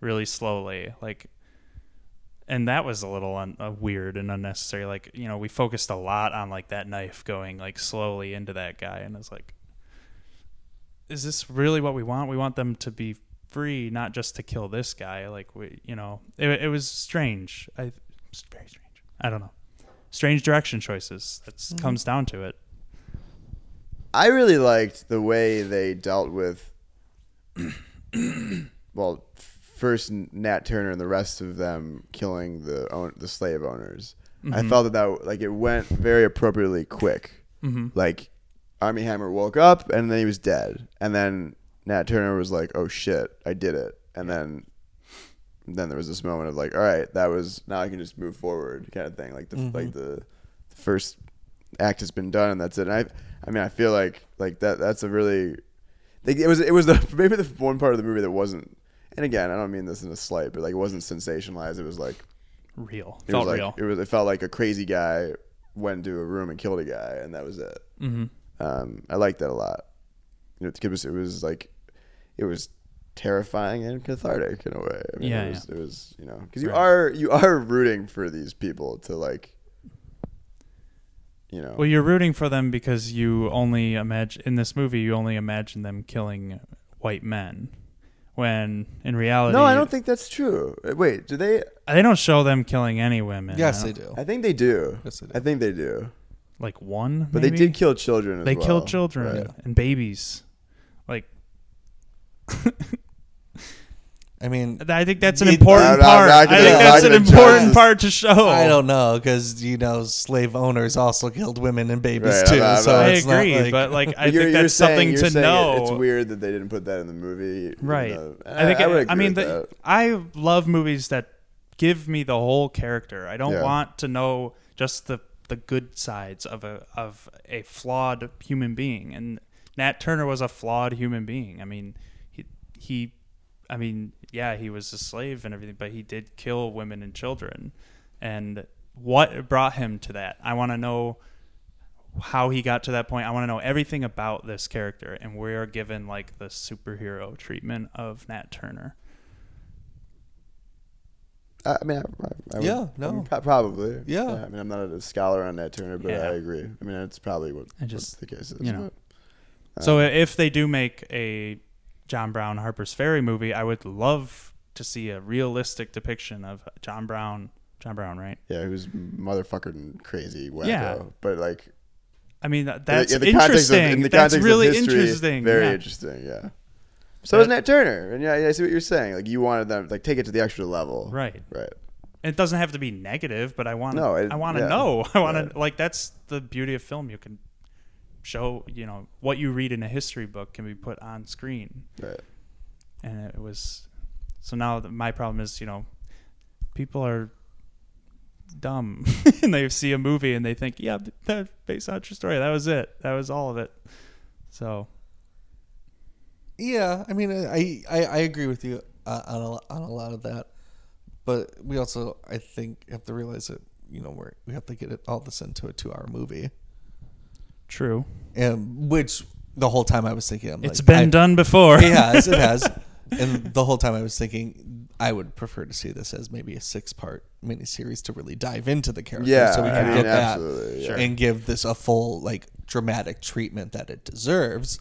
really slowly. Like, and that was a little un, uh, weird and unnecessary. Like, you know, we focused a lot on like that knife going like slowly into that guy, and it's like, is this really what we want? We want them to be free, not just to kill this guy. Like, we, you know, it, it was strange. I, it's very strange. I don't know. Strange direction choices. That mm-hmm. comes down to it. I really liked the way they dealt with, well, first Nat Turner and the rest of them killing the own, the slave owners. Mm-hmm. I felt that, that like it went very appropriately quick. Mm-hmm. Like Armie Hammer woke up and then he was dead, and then Nat Turner was like, "Oh shit, I did it," and then then there was this moment of like, "All right, that was now I can just move forward," kind of thing. Like the mm-hmm. like the, the first act has been done and that's it. And I I mean I feel like like that that's a really like it was it was the maybe the one part of the movie that wasn't. And again, I don't mean this in a slight, but like it wasn't sensationalized. It was like. Real. It felt was like, real. It was. It felt like a crazy guy went into a room and killed a guy, and that was it. Mm-hmm. Um, I liked that a lot. You know, it was, it was like, it was terrifying and cathartic in a way. I mean, yeah, it was, yeah. It was, you know, because you right. are you are rooting for these people to like. You know. Well, you're rooting for them because you only imagine in this movie you only imagine them killing white men. When in reality... No, I don't think that's true. Wait, do they... They don't show them killing any women. Yes, they do. I think they do. Yes, they do. I think they do. Like one, maybe? But they did kill children as well. They killed children right. and babies. Like... I mean... I think that's an important part. I think that's an important part to show. I don't know, because, you know, slave owners also killed women and babies, right, too. I, I, so I it's agree, like, but, like, I think that's saying, something to know. It, it's weird that they didn't put that in the movie. Right. The, I, I think. I, would I mean, the, I love movies that give me the whole character. I don't yeah. want to know just the, the good sides of a of a flawed human being. And Nat Turner was a flawed human being. I mean, he he... I mean, yeah, he was a slave and everything, but he did kill women and children. And what brought him to that? I want to know how he got to that point. I want to know everything about this character. And we are given like the superhero treatment of Nat Turner. I mean, I, I, I yeah, would, no, I mean, probably. Yeah. yeah. I mean, I'm not a scholar on Nat Turner, but yeah. I agree. I mean, it's probably what, just, what the case is. You know. But, so um, if they do make a John Brown Harper's Ferry movie, I would love to see a realistic depiction of John Brown. John Brown, right? Yeah, who's motherfucking crazy wacko. Yeah. But like, I mean, that's in the interesting. Of, in the that's really history, interesting. Very yeah. interesting. Yeah. So is Nat Turner, and yeah, yeah, I see what you're saying. Like, you wanted them, like, take it to the extra level. Right. Right. And it doesn't have to be negative, but I want. No, it, I want to yeah. know. I want right. to like. That's the beauty of film. You can. Show, you know, what you read in a history book can be put on screen. Right. And it was, so now my problem is, you know, people are dumb and they see a movie and they think, yeah, that's based on a true story. That was it. That was all of it. So. Yeah. I mean, I, I, I agree with you uh, on, a, on a lot of that, but we also, I think, have to realize that, you know, we're, we have to get it, all this into a two hour movie. True. And which the whole time I was thinking, I'm it's like, been I, done before. It has, it has. And the whole time I was thinking, I would prefer to see this as maybe a six-part miniseries to really dive into the character, yeah, so we can I get mean, that yeah. and give this a full, like, dramatic treatment that it deserves.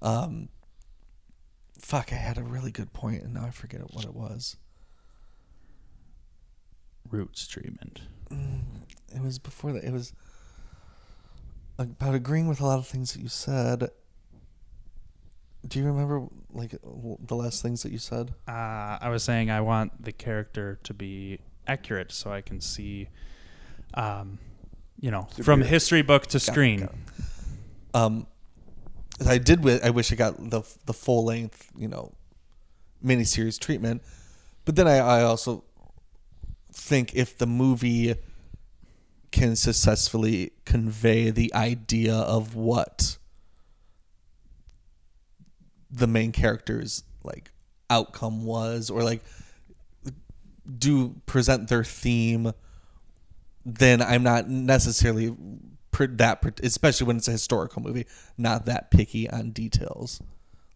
Um, fuck, I had a really good point, and now I forget what it was. Roots treatment. Mm, it was before that. It was. About agreeing with a lot of things that you said. Do you remember, like, the last things that you said? Uh, I was saying I want the character to be accurate so I can see, um, you know, Super from weird. History book to screen. Got it, got it. Um, I did. With, I wish I got the the full length, you know, miniseries treatment. But then I, I also think if the movie can successfully convey the idea of what the main character's like outcome was, or like do present their theme, then I'm not necessarily that, especially when it's a historical movie, not that picky on details.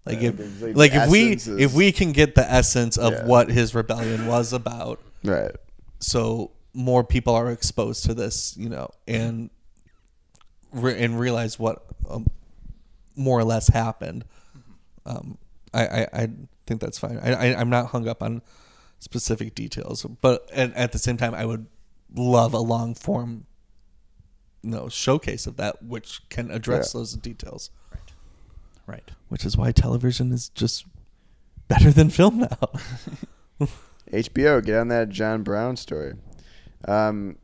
Like yeah, if like, like if we is... if we can get the essence of yeah. what his rebellion was about, right? So. More people are exposed to this, you know, and re- and realize what um, more or less happened. Um, I, I, I think that's fine. I, I, I'm not hung up on specific details, but at, at the same time, I would love a long form, you know, showcase of that, which can address yeah. those details. Right. Right. Which is why television is just better than film now. H B O, get on that John Brown story. Um,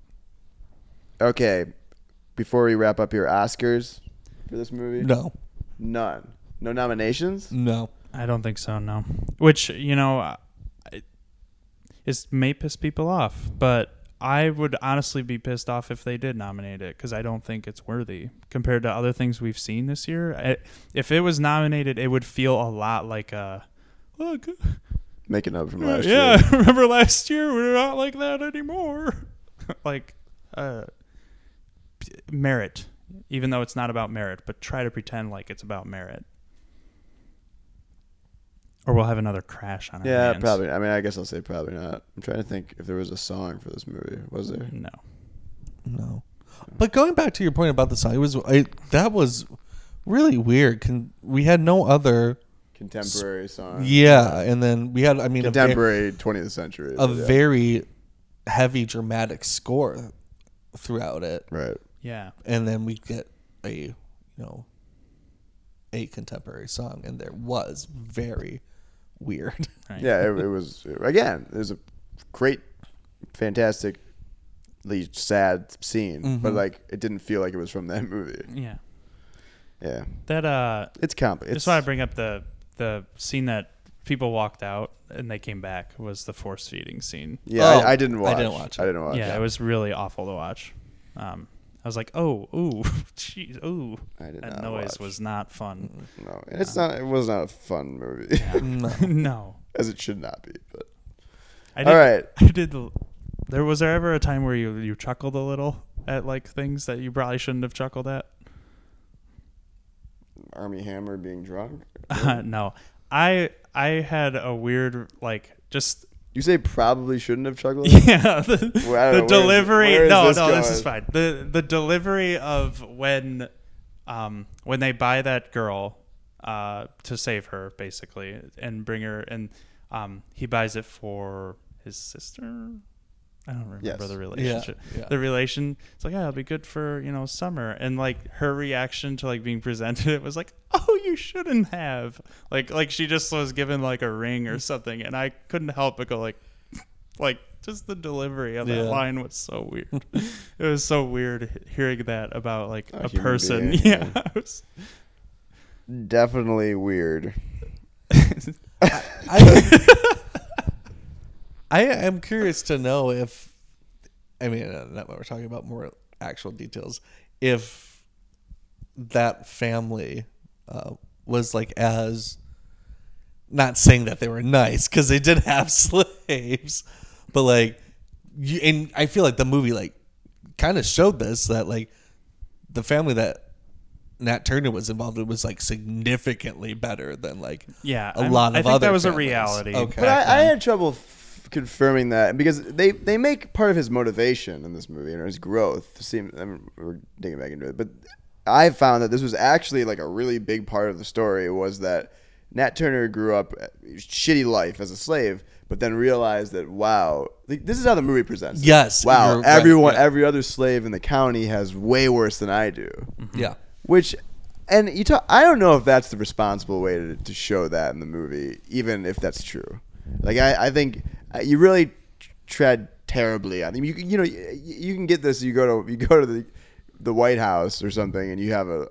Okay, before we wrap up your Oscars for this movie? No. None. No nominations? No. I don't think so, no. Which, you know, it, it may piss people off, but I would honestly be pissed off if they did nominate it because I don't think it's worthy compared to other things we've seen this year. I, if it was nominated, it would feel a lot like a... Oh, making up from last uh, yeah, year. Yeah, remember last year? We're not like that anymore. Like, uh, merit, even though it's not about merit, but try to pretend like it's about merit. Or we'll have another crash on our yeah, hands. Yeah, probably. I mean, I guess I'll say probably not. I'm trying to think if there was a song for this movie. Was there? No. No. But going back to your point about the song, it was it, that was really weird. Con- we had no other... Contemporary song. Yeah, and then we had, I mean... Contemporary very, twentieth century. A yeah. very heavy dramatic score throughout it. Right. Yeah. And then we get a, you know, a contemporary song, and there was very... weird. Right. Yeah, it, it was, again, it was a great, fantastically sad scene, mm-hmm. but like it didn't feel like it was from that movie. Yeah. Yeah. That, uh, it's complex. That's why I bring up the, the scene that people walked out and they came back was the force feeding scene. Yeah, oh, I, I didn't watch. I didn't watch. It. I didn't watch. Yeah, yeah, it was really awful to watch. Um, I was like, oh, ooh, jeez, ooh. I did that not noise watch. Was not fun. No, and it's um, not. It was not a fun movie. Yeah. No. No, as it should not be. But I did, all right, I did. There was there ever a time where you you chuckled a little at like things that you probably shouldn't have chuckled at? Army Hammer being drunk? Uh, no, I I had a weird like just. You say probably shouldn't have chuckled? Yeah. The, well, the know, delivery. Where is, where is no, this no, going? This is fine. The the delivery of when um, when they buy that girl uh, to save her, basically, and bring her, and um, he buys it for his sister. I don't remember yes. the relationship. Yeah. Yeah. The relation. It's like, yeah, it'll be good for, you know, summer. And like her reaction to like being presented, it was like, oh, you shouldn't have. Like, like she just was given like a ring or something, and I couldn't help but go like, like just the delivery of yeah. that line was so weird. It was so weird hearing that about like a, a person. Being, yeah, yeah. Was... definitely weird. I, I... I am curious to know if, I mean, not what we're talking about, more actual details, if that family uh, was like as, not saying that they were nice, because they did have slaves, but like, you, and I feel like the movie like kind of showed this, that like the family that Nat Turner was involved in was like significantly better than like yeah, a I'm, lot of other I think other that was families. A reality. Okay. But I, I had trouble... F- confirming that because they, they make part of his motivation in this movie and his growth seem I mean, we're digging back into it, but I found that this was actually like a really big part of the story was that Nat Turner grew up a shitty life as a slave, but then realized that wow, this is how the movie presents it. Yes, wow, everyone, right, yeah. every other slave in the county has way worse than I do. Mm-hmm. Yeah, which. And you talk, I don't know if that's the responsible way to, to show that in the movie, even if that's true. Like I, I think you really tread terribly on them. You you know you, you can get this. You go to you go to the the White House or something, and you have a,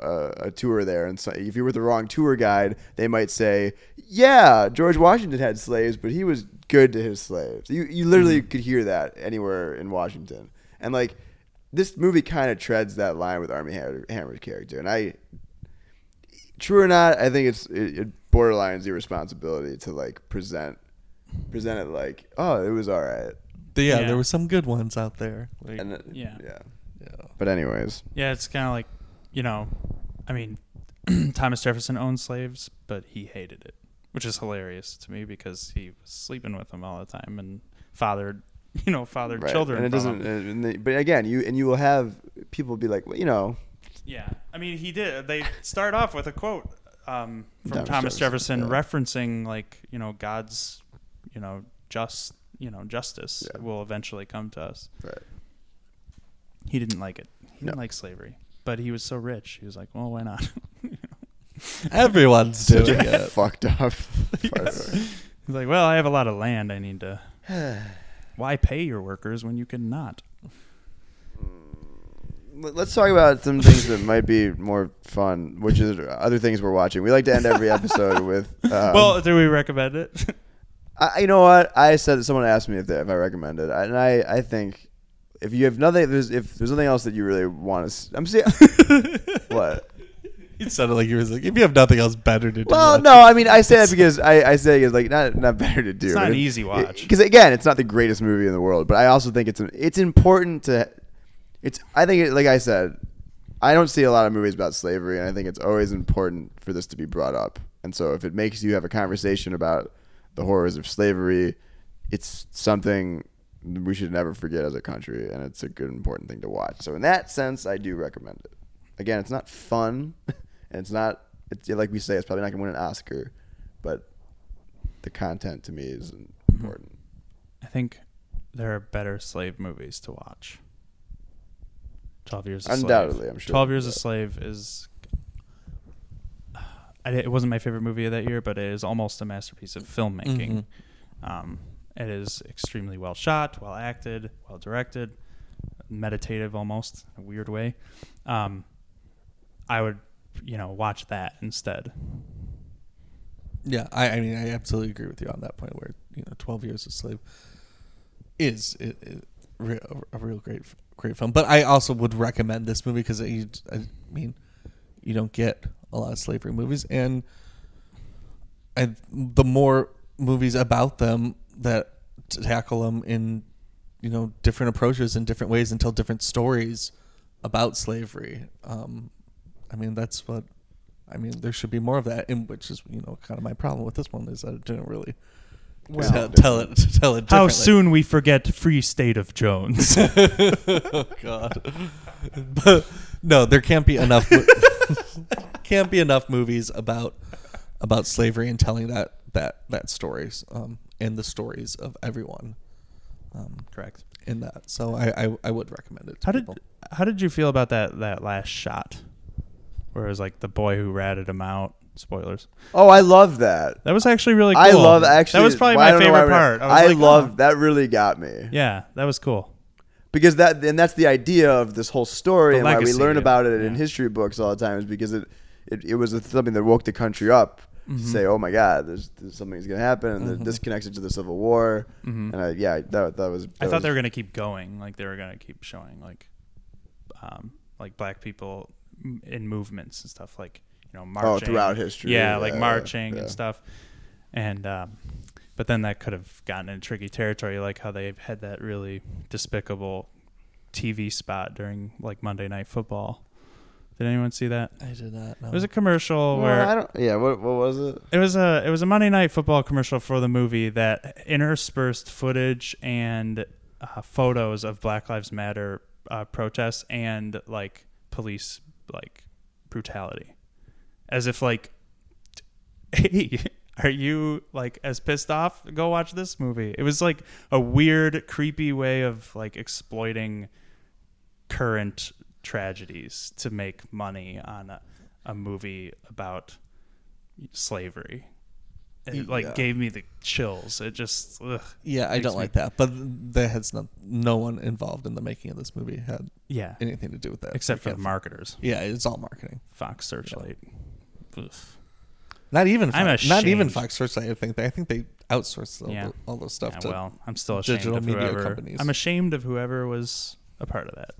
a, a tour there. And so if you're with the wrong tour guide, they might say, "Yeah, George Washington had slaves, but he was good to his slaves." You you literally mm-hmm. could hear that anywhere in Washington. And like this movie kind of treads that line with Armie Hammer's character. And I, true or not, I think it's it, it borderlines irresponsibility to like present. Presented like, oh, it was all right. Yeah, yeah. There were some good ones out there. Like, and, uh, yeah. yeah, yeah. But anyways, yeah, it's kind of like, you know, I mean, Thomas Jefferson owned slaves, but he hated it, which is hilarious to me because he was sleeping with them all the time and fathered, you know, fathered right. children. And it doesn't. And they, but again, you and you will have people be like, well, you know. Yeah, I mean, he did. They start off with a quote um, from Thomas, Thomas Jefferson, Jefferson yeah. referencing like, you know, God's. You know, just you know, justice yeah. will eventually come to us. Right. He didn't like it. He no. didn't like slavery, but he was so rich. He was like, "Well, why not?" Everyone's doing yeah. it. Fucked up. Yes. He's like, "Well, I have a lot of land. I need to." Why pay your workers when you cannot? let's talk about some things that might be more fun, which is other things we're watching. We like to end every episode with. Um, well, do we recommend it? I, you know what? I said that someone asked me if, they, if I recommend it, I, and I, I think if you have nothing, if there's, if there's nothing else that you really want to. I'm seeing what. It sounded like you was like, if you have nothing else better to do. Well, no, I mean, I say that because I, I say it's like not not better to do. It's not an easy watch because again, it's not the greatest movie in the world, but I also think it's an, it's important to. It's I think it, like I said, I don't see a lot of movies about slavery, and I think it's always important for this to be brought up. And so, if it makes you have a conversation about the horrors of slavery, it's something we should never forget as a country, and it's a good important thing to watch. So, in that sense, I do recommend it. Again, it's not fun. And it's not, it's, like we say, it's probably not going to win an Oscar, but the content to me is important. I think there are better slave movies to watch. twelve Years a Slave. Undoubtedly, I'm sure. twelve Years a Slave is, I, it wasn't my favorite movie of that year, but it is almost a masterpiece of filmmaking. Mm-hmm. Um, it is extremely well shot, well acted, well directed, meditative almost, in a weird way. Um, I would... you know, watch that instead. Yeah, I, I mean, I absolutely agree with you on that point. Where you know, twelve Years a Slave is, is, is a real great, great film. But I also would recommend this movie because I mean, you don't get a lot of slavery movies, and and the more movies about them that tackle them in you know different approaches in different ways and tell different stories about slavery. Um, I mean, that's what, I mean, there should be more of that, and which is, you know, kind of my problem with this one is that it didn't really well, tell, tell it tell it differently. How soon we forget Free State of Jones. Oh, God. But, no, there can't be enough, can't be enough movies about about slavery and telling that, that, that stories um, and the stories of everyone. Um, Correct. In that. So I, I, I would recommend it to how people. Did, how did you feel about that, that last shot? Where it was like the boy who ratted him out. Spoilers. Oh, I love that. That was actually really cool. I love actually. That was probably well, my favorite part. I, I like, love oh. that. Really got me. Yeah, that was cool. Because that and that's the idea of this whole story the and legacy, why we learn about it yeah. in history books all the time is because it it, it was something that woke the country up mm-hmm. to say, oh my God, there's, there's something's gonna happen, and mm-hmm. this connects it to the Civil War. Mm-hmm. And I, yeah, that that was. That I thought was, they were gonna keep going, like they were gonna keep showing like, um, like black people. In movements and stuff like you know marching oh, throughout history yeah, yeah like marching yeah. and stuff and um but then that could have gotten in tricky territory like how they had that really despicable T V spot during like Monday Night Football. Did anyone see that? I did not know. It was a commercial well, where I don't yeah what what was it? It was a it was a Monday Night Football commercial for the movie that interspersed footage and uh, photos of Black Lives Matter uh, protests and like police like brutality as if like hey are you like as pissed off go watch this movie. It was like a weird creepy way of like exploiting current tragedies to make money on a, a movie about slavery. It like yeah. gave me the chills. It just ugh, yeah I don't like that, but there has no, no one involved in the making of this movie had yeah. anything to do with that except for the marketers. Yeah, it's all marketing. Fox Searchlight yeah. not even Fox, I'm ashamed. Not even Fox Searchlight. I think they, I think they outsourced all, yeah. the, all those stuff yeah, to well, I'm still ashamed digital of media whoever, companies. I'm ashamed of whoever was a part of that.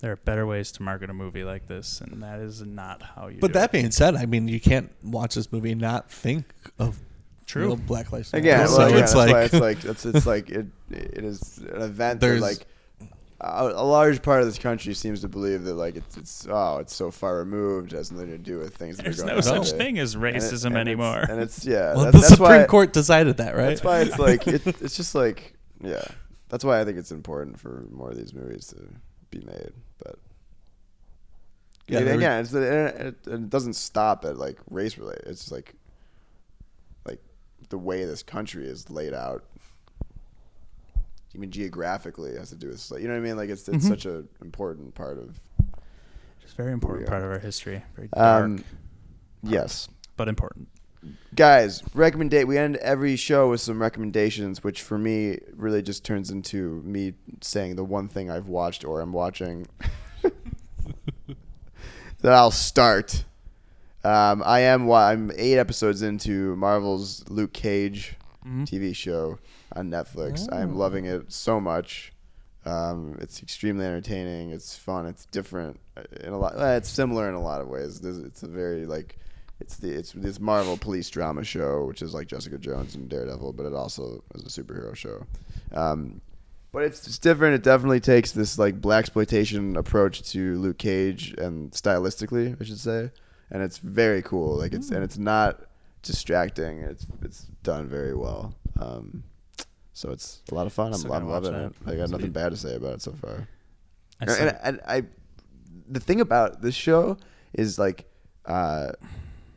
There are better ways to market a movie like this, and that is not how you. But do that it. Being said, I mean, you can't watch this movie and not think of true Black Lives Matter. Again, so well, yeah, it's, like it's like it's, it's like it it is an event. There's that like a, a large part of this country seems to believe that like it's it's oh it's so far removed, it has nothing to do with things. That there's are going no such today. Thing as racism and it, and anymore, it's, and it's yeah. Well, that, the that's Supreme why, Court decided that, right? That's why it's like it, it's just like yeah. That's why I think it's important for more of these movies to be made. But yeah, again, yeah, it's it, it doesn't stop at like race related. It's just like like the way this country is laid out, even geographically, it has to do with slavery. You know what I mean? Like it's it's mm-hmm. such an important part of, just very important part of our history. Very dark, um, yes, but important. Guys, recommendate. We end every show with some recommendations, which for me really just turns into me saying the one thing I've watched or I'm watching that I'll start. Um, I am. I'm eight episodes into Marvel's Luke Cage mm-hmm. T V show on Netflix. Oh. I'm loving it so much. Um, it's extremely entertaining. It's fun. It's different in a lot. It's similar in a lot of ways. It's a very like. It's the it's this Marvel police drama show, which is like Jessica Jones and Daredevil, but it also is a superhero show. Um, but it's it's different. It definitely takes this like blaxploitation approach to Luke Cage, and stylistically, I should say, and it's very cool. Like it's mm. and it's not distracting. It's it's done very well. Um, so it's a lot of fun. I'm, I'm loving it. I got nothing bad to say about it so far. I and, and, and I, the thing about this show is like. Uh,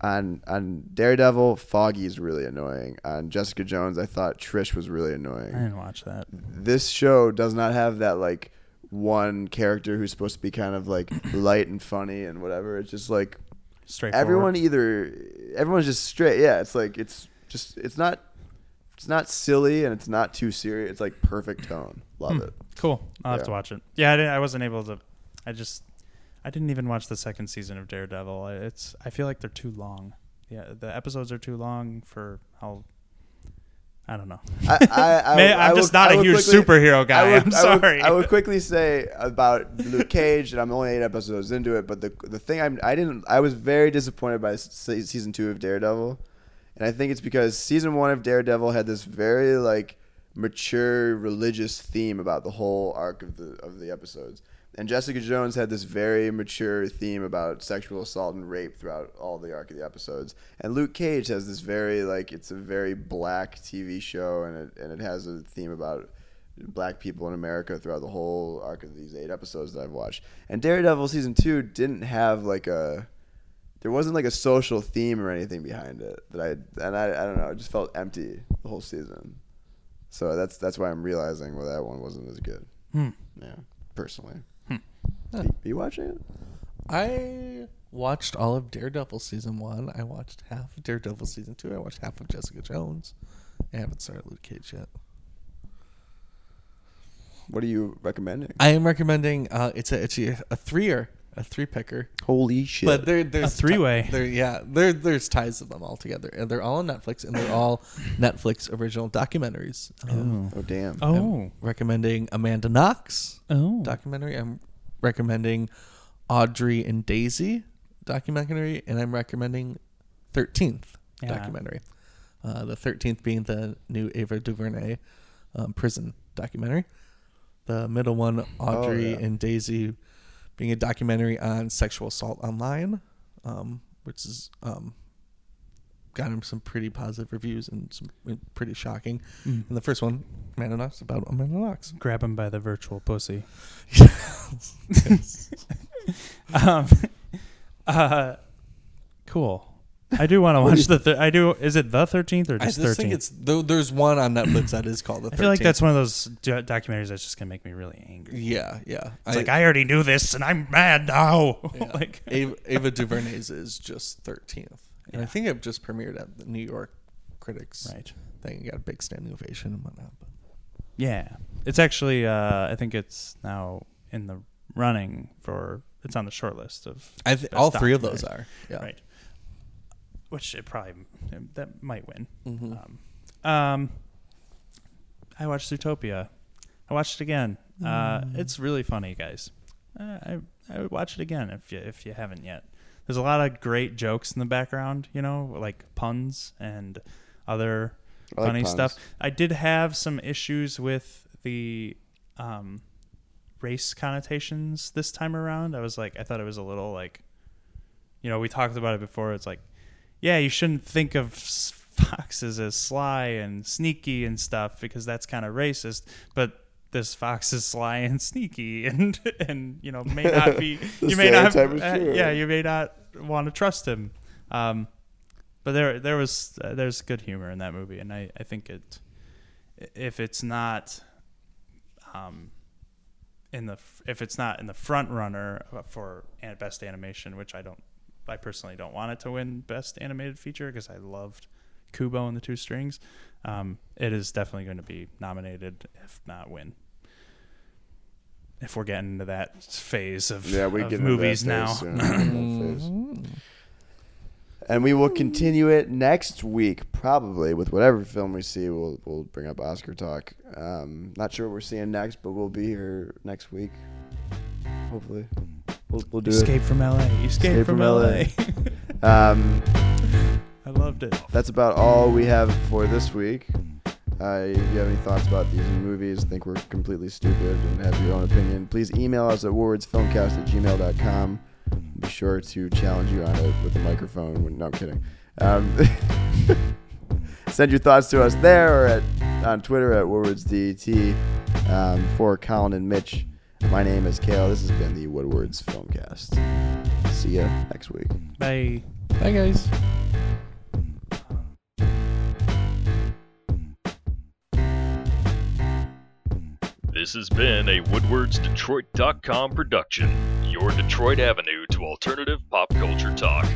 On on Daredevil, Foggy is really annoying. On Jessica Jones, I thought Trish was really annoying. I didn't watch that. This show does not have that like one character who's supposed to be kind of like light and funny and whatever. It's just like straightforward. Everyone either everyone's just straight. Yeah, it's like it's just it's not it's not silly and it's not too serious. It's like perfect tone. Love hmm. it. Cool. I'll yeah. have to watch it. Yeah, I didn't, I wasn't able to. I just. I didn't even watch the second season of Daredevil. It's I feel like they're too long. Yeah, the episodes are too long for how. I don't know. I, I, I, Man, I I'm will, just not I a huge quickly, superhero guy. Would, I'm sorry. I would, I would quickly say about Luke Cage, and I'm only eight episodes into it. But the the thing I'm I didn't I was very disappointed by season two of Daredevil, and I think it's because season one of Daredevil had this very like mature religious theme about the whole arc of the of the episodes. And Jessica Jones had this very mature theme about sexual assault and rape throughout all the arc of the episodes. And Luke Cage has this very, like, it's a very black T V show, and it, and it has a theme about black people in America throughout the whole arc of these eight episodes that I've watched. And Daredevil season two didn't have, like, a, there wasn't, like, a social theme or anything behind it. That I And I, I don't know, it just felt empty the whole season. So that's, that's why I'm realizing, well, that one wasn't as good. Hmm. Yeah, personally. Huh. Are you watching it? I watched all of Daredevil season one. I watched half of Daredevil season two. I watched half of Jessica Jones. I haven't started Luke Cage yet. What are you recommending? I am recommending. Uh, it's a it's a, a three-er, a three-picker. Holy shit! But there, there's a three-way. T- there, yeah, there, there's ties of them all together, and they're all on Netflix, and they're all Netflix original documentaries. Um, oh. oh damn! Oh, I'm recommending Amanda Knox. Oh, documentary. I'm. recommending Audrey and Daisy documentary, and I'm recommending thirteenth yeah. documentary. Uh, the thirteenth being the new Ava DuVernay um, prison documentary. The middle one, Audrey oh, yeah. and Daisy, being a documentary on sexual assault online, um, which is um, got him some pretty positive reviews and some pretty shocking. Mm. And the first one, Amanda Knox, about Amanda Knox. Grab him by the virtual pussy. um, uh, cool. I do want to watch the. Thir- I do. Is it the thirteenth or just thirteenth? I just thirteenth? Think it's though. There's one on Netflix that is called the thirteenth. I feel like that's one of those do- documentaries that's just gonna make me really angry. Yeah, yeah. It's I, like I already knew this, and I'm mad now. Yeah. like Ava, Ava DuVernay's is just thirteenth. And yeah. I think it just premiered at the New York Critics right. thing. You got a big standing ovation and whatnot. But. Yeah. It's actually, uh, I think it's now in the running for, it's on the short list of. I th- all three of those are. Yeah. Right. Which it probably, it, that might win. Mm-hmm. Um, um, I watched Zootopia. I watched it again. Mm. Uh, it's really funny, guys. Uh, I, I would watch it again if you, if you haven't yet. There's a lot of great jokes in the background, you know, like puns and other like funny puns. Stuff. I did have some issues with the um, race connotations this time around. I was like, I thought it was a little like, you know, we talked about it before. It's like, yeah, you shouldn't think of foxes as sly and sneaky and stuff because that's kind of racist. But this fox is sly and sneaky and, and you know, may not be, you may not, uh, yeah, you may not want to trust him. Um, but there, there was, uh, there's good humor in that movie. And I, I think it, if it's not, um, in the, if it's not in the front runner for best animation, which I don't, I personally don't want it to win best animated feature because I loved Kubo and the Two Strings, um, it is definitely going to be nominated, if not win. If we're getting into that phase of, yeah, we of get movies phase, now. Yeah. And we will continue it next week, probably, with whatever film we see. We'll we'll bring up Oscar talk. Um, not sure what we're seeing next, but we'll be here next week. Hopefully. We'll, we'll do Escape it. From L A. Escape, Escape from, from L A. L A. um, I loved it. That's about all we have for this week. Uh, if you have any thoughts about these movies, think we're completely stupid, and have your own opinion, please email us at wards filmcast at gmail dot com. Be sure to challenge you on it with a microphone. When, no, I'm kidding. Um, send your thoughts to us there or at, on Twitter at wards D E T. Um, for Colin and Mitch, my name is Kale. This has been the Woodwards Filmcast. See you next week. Bye. Bye, guys. This has been a Woodwards Detroit dot com production, your Detroit avenue to alternative pop culture talk.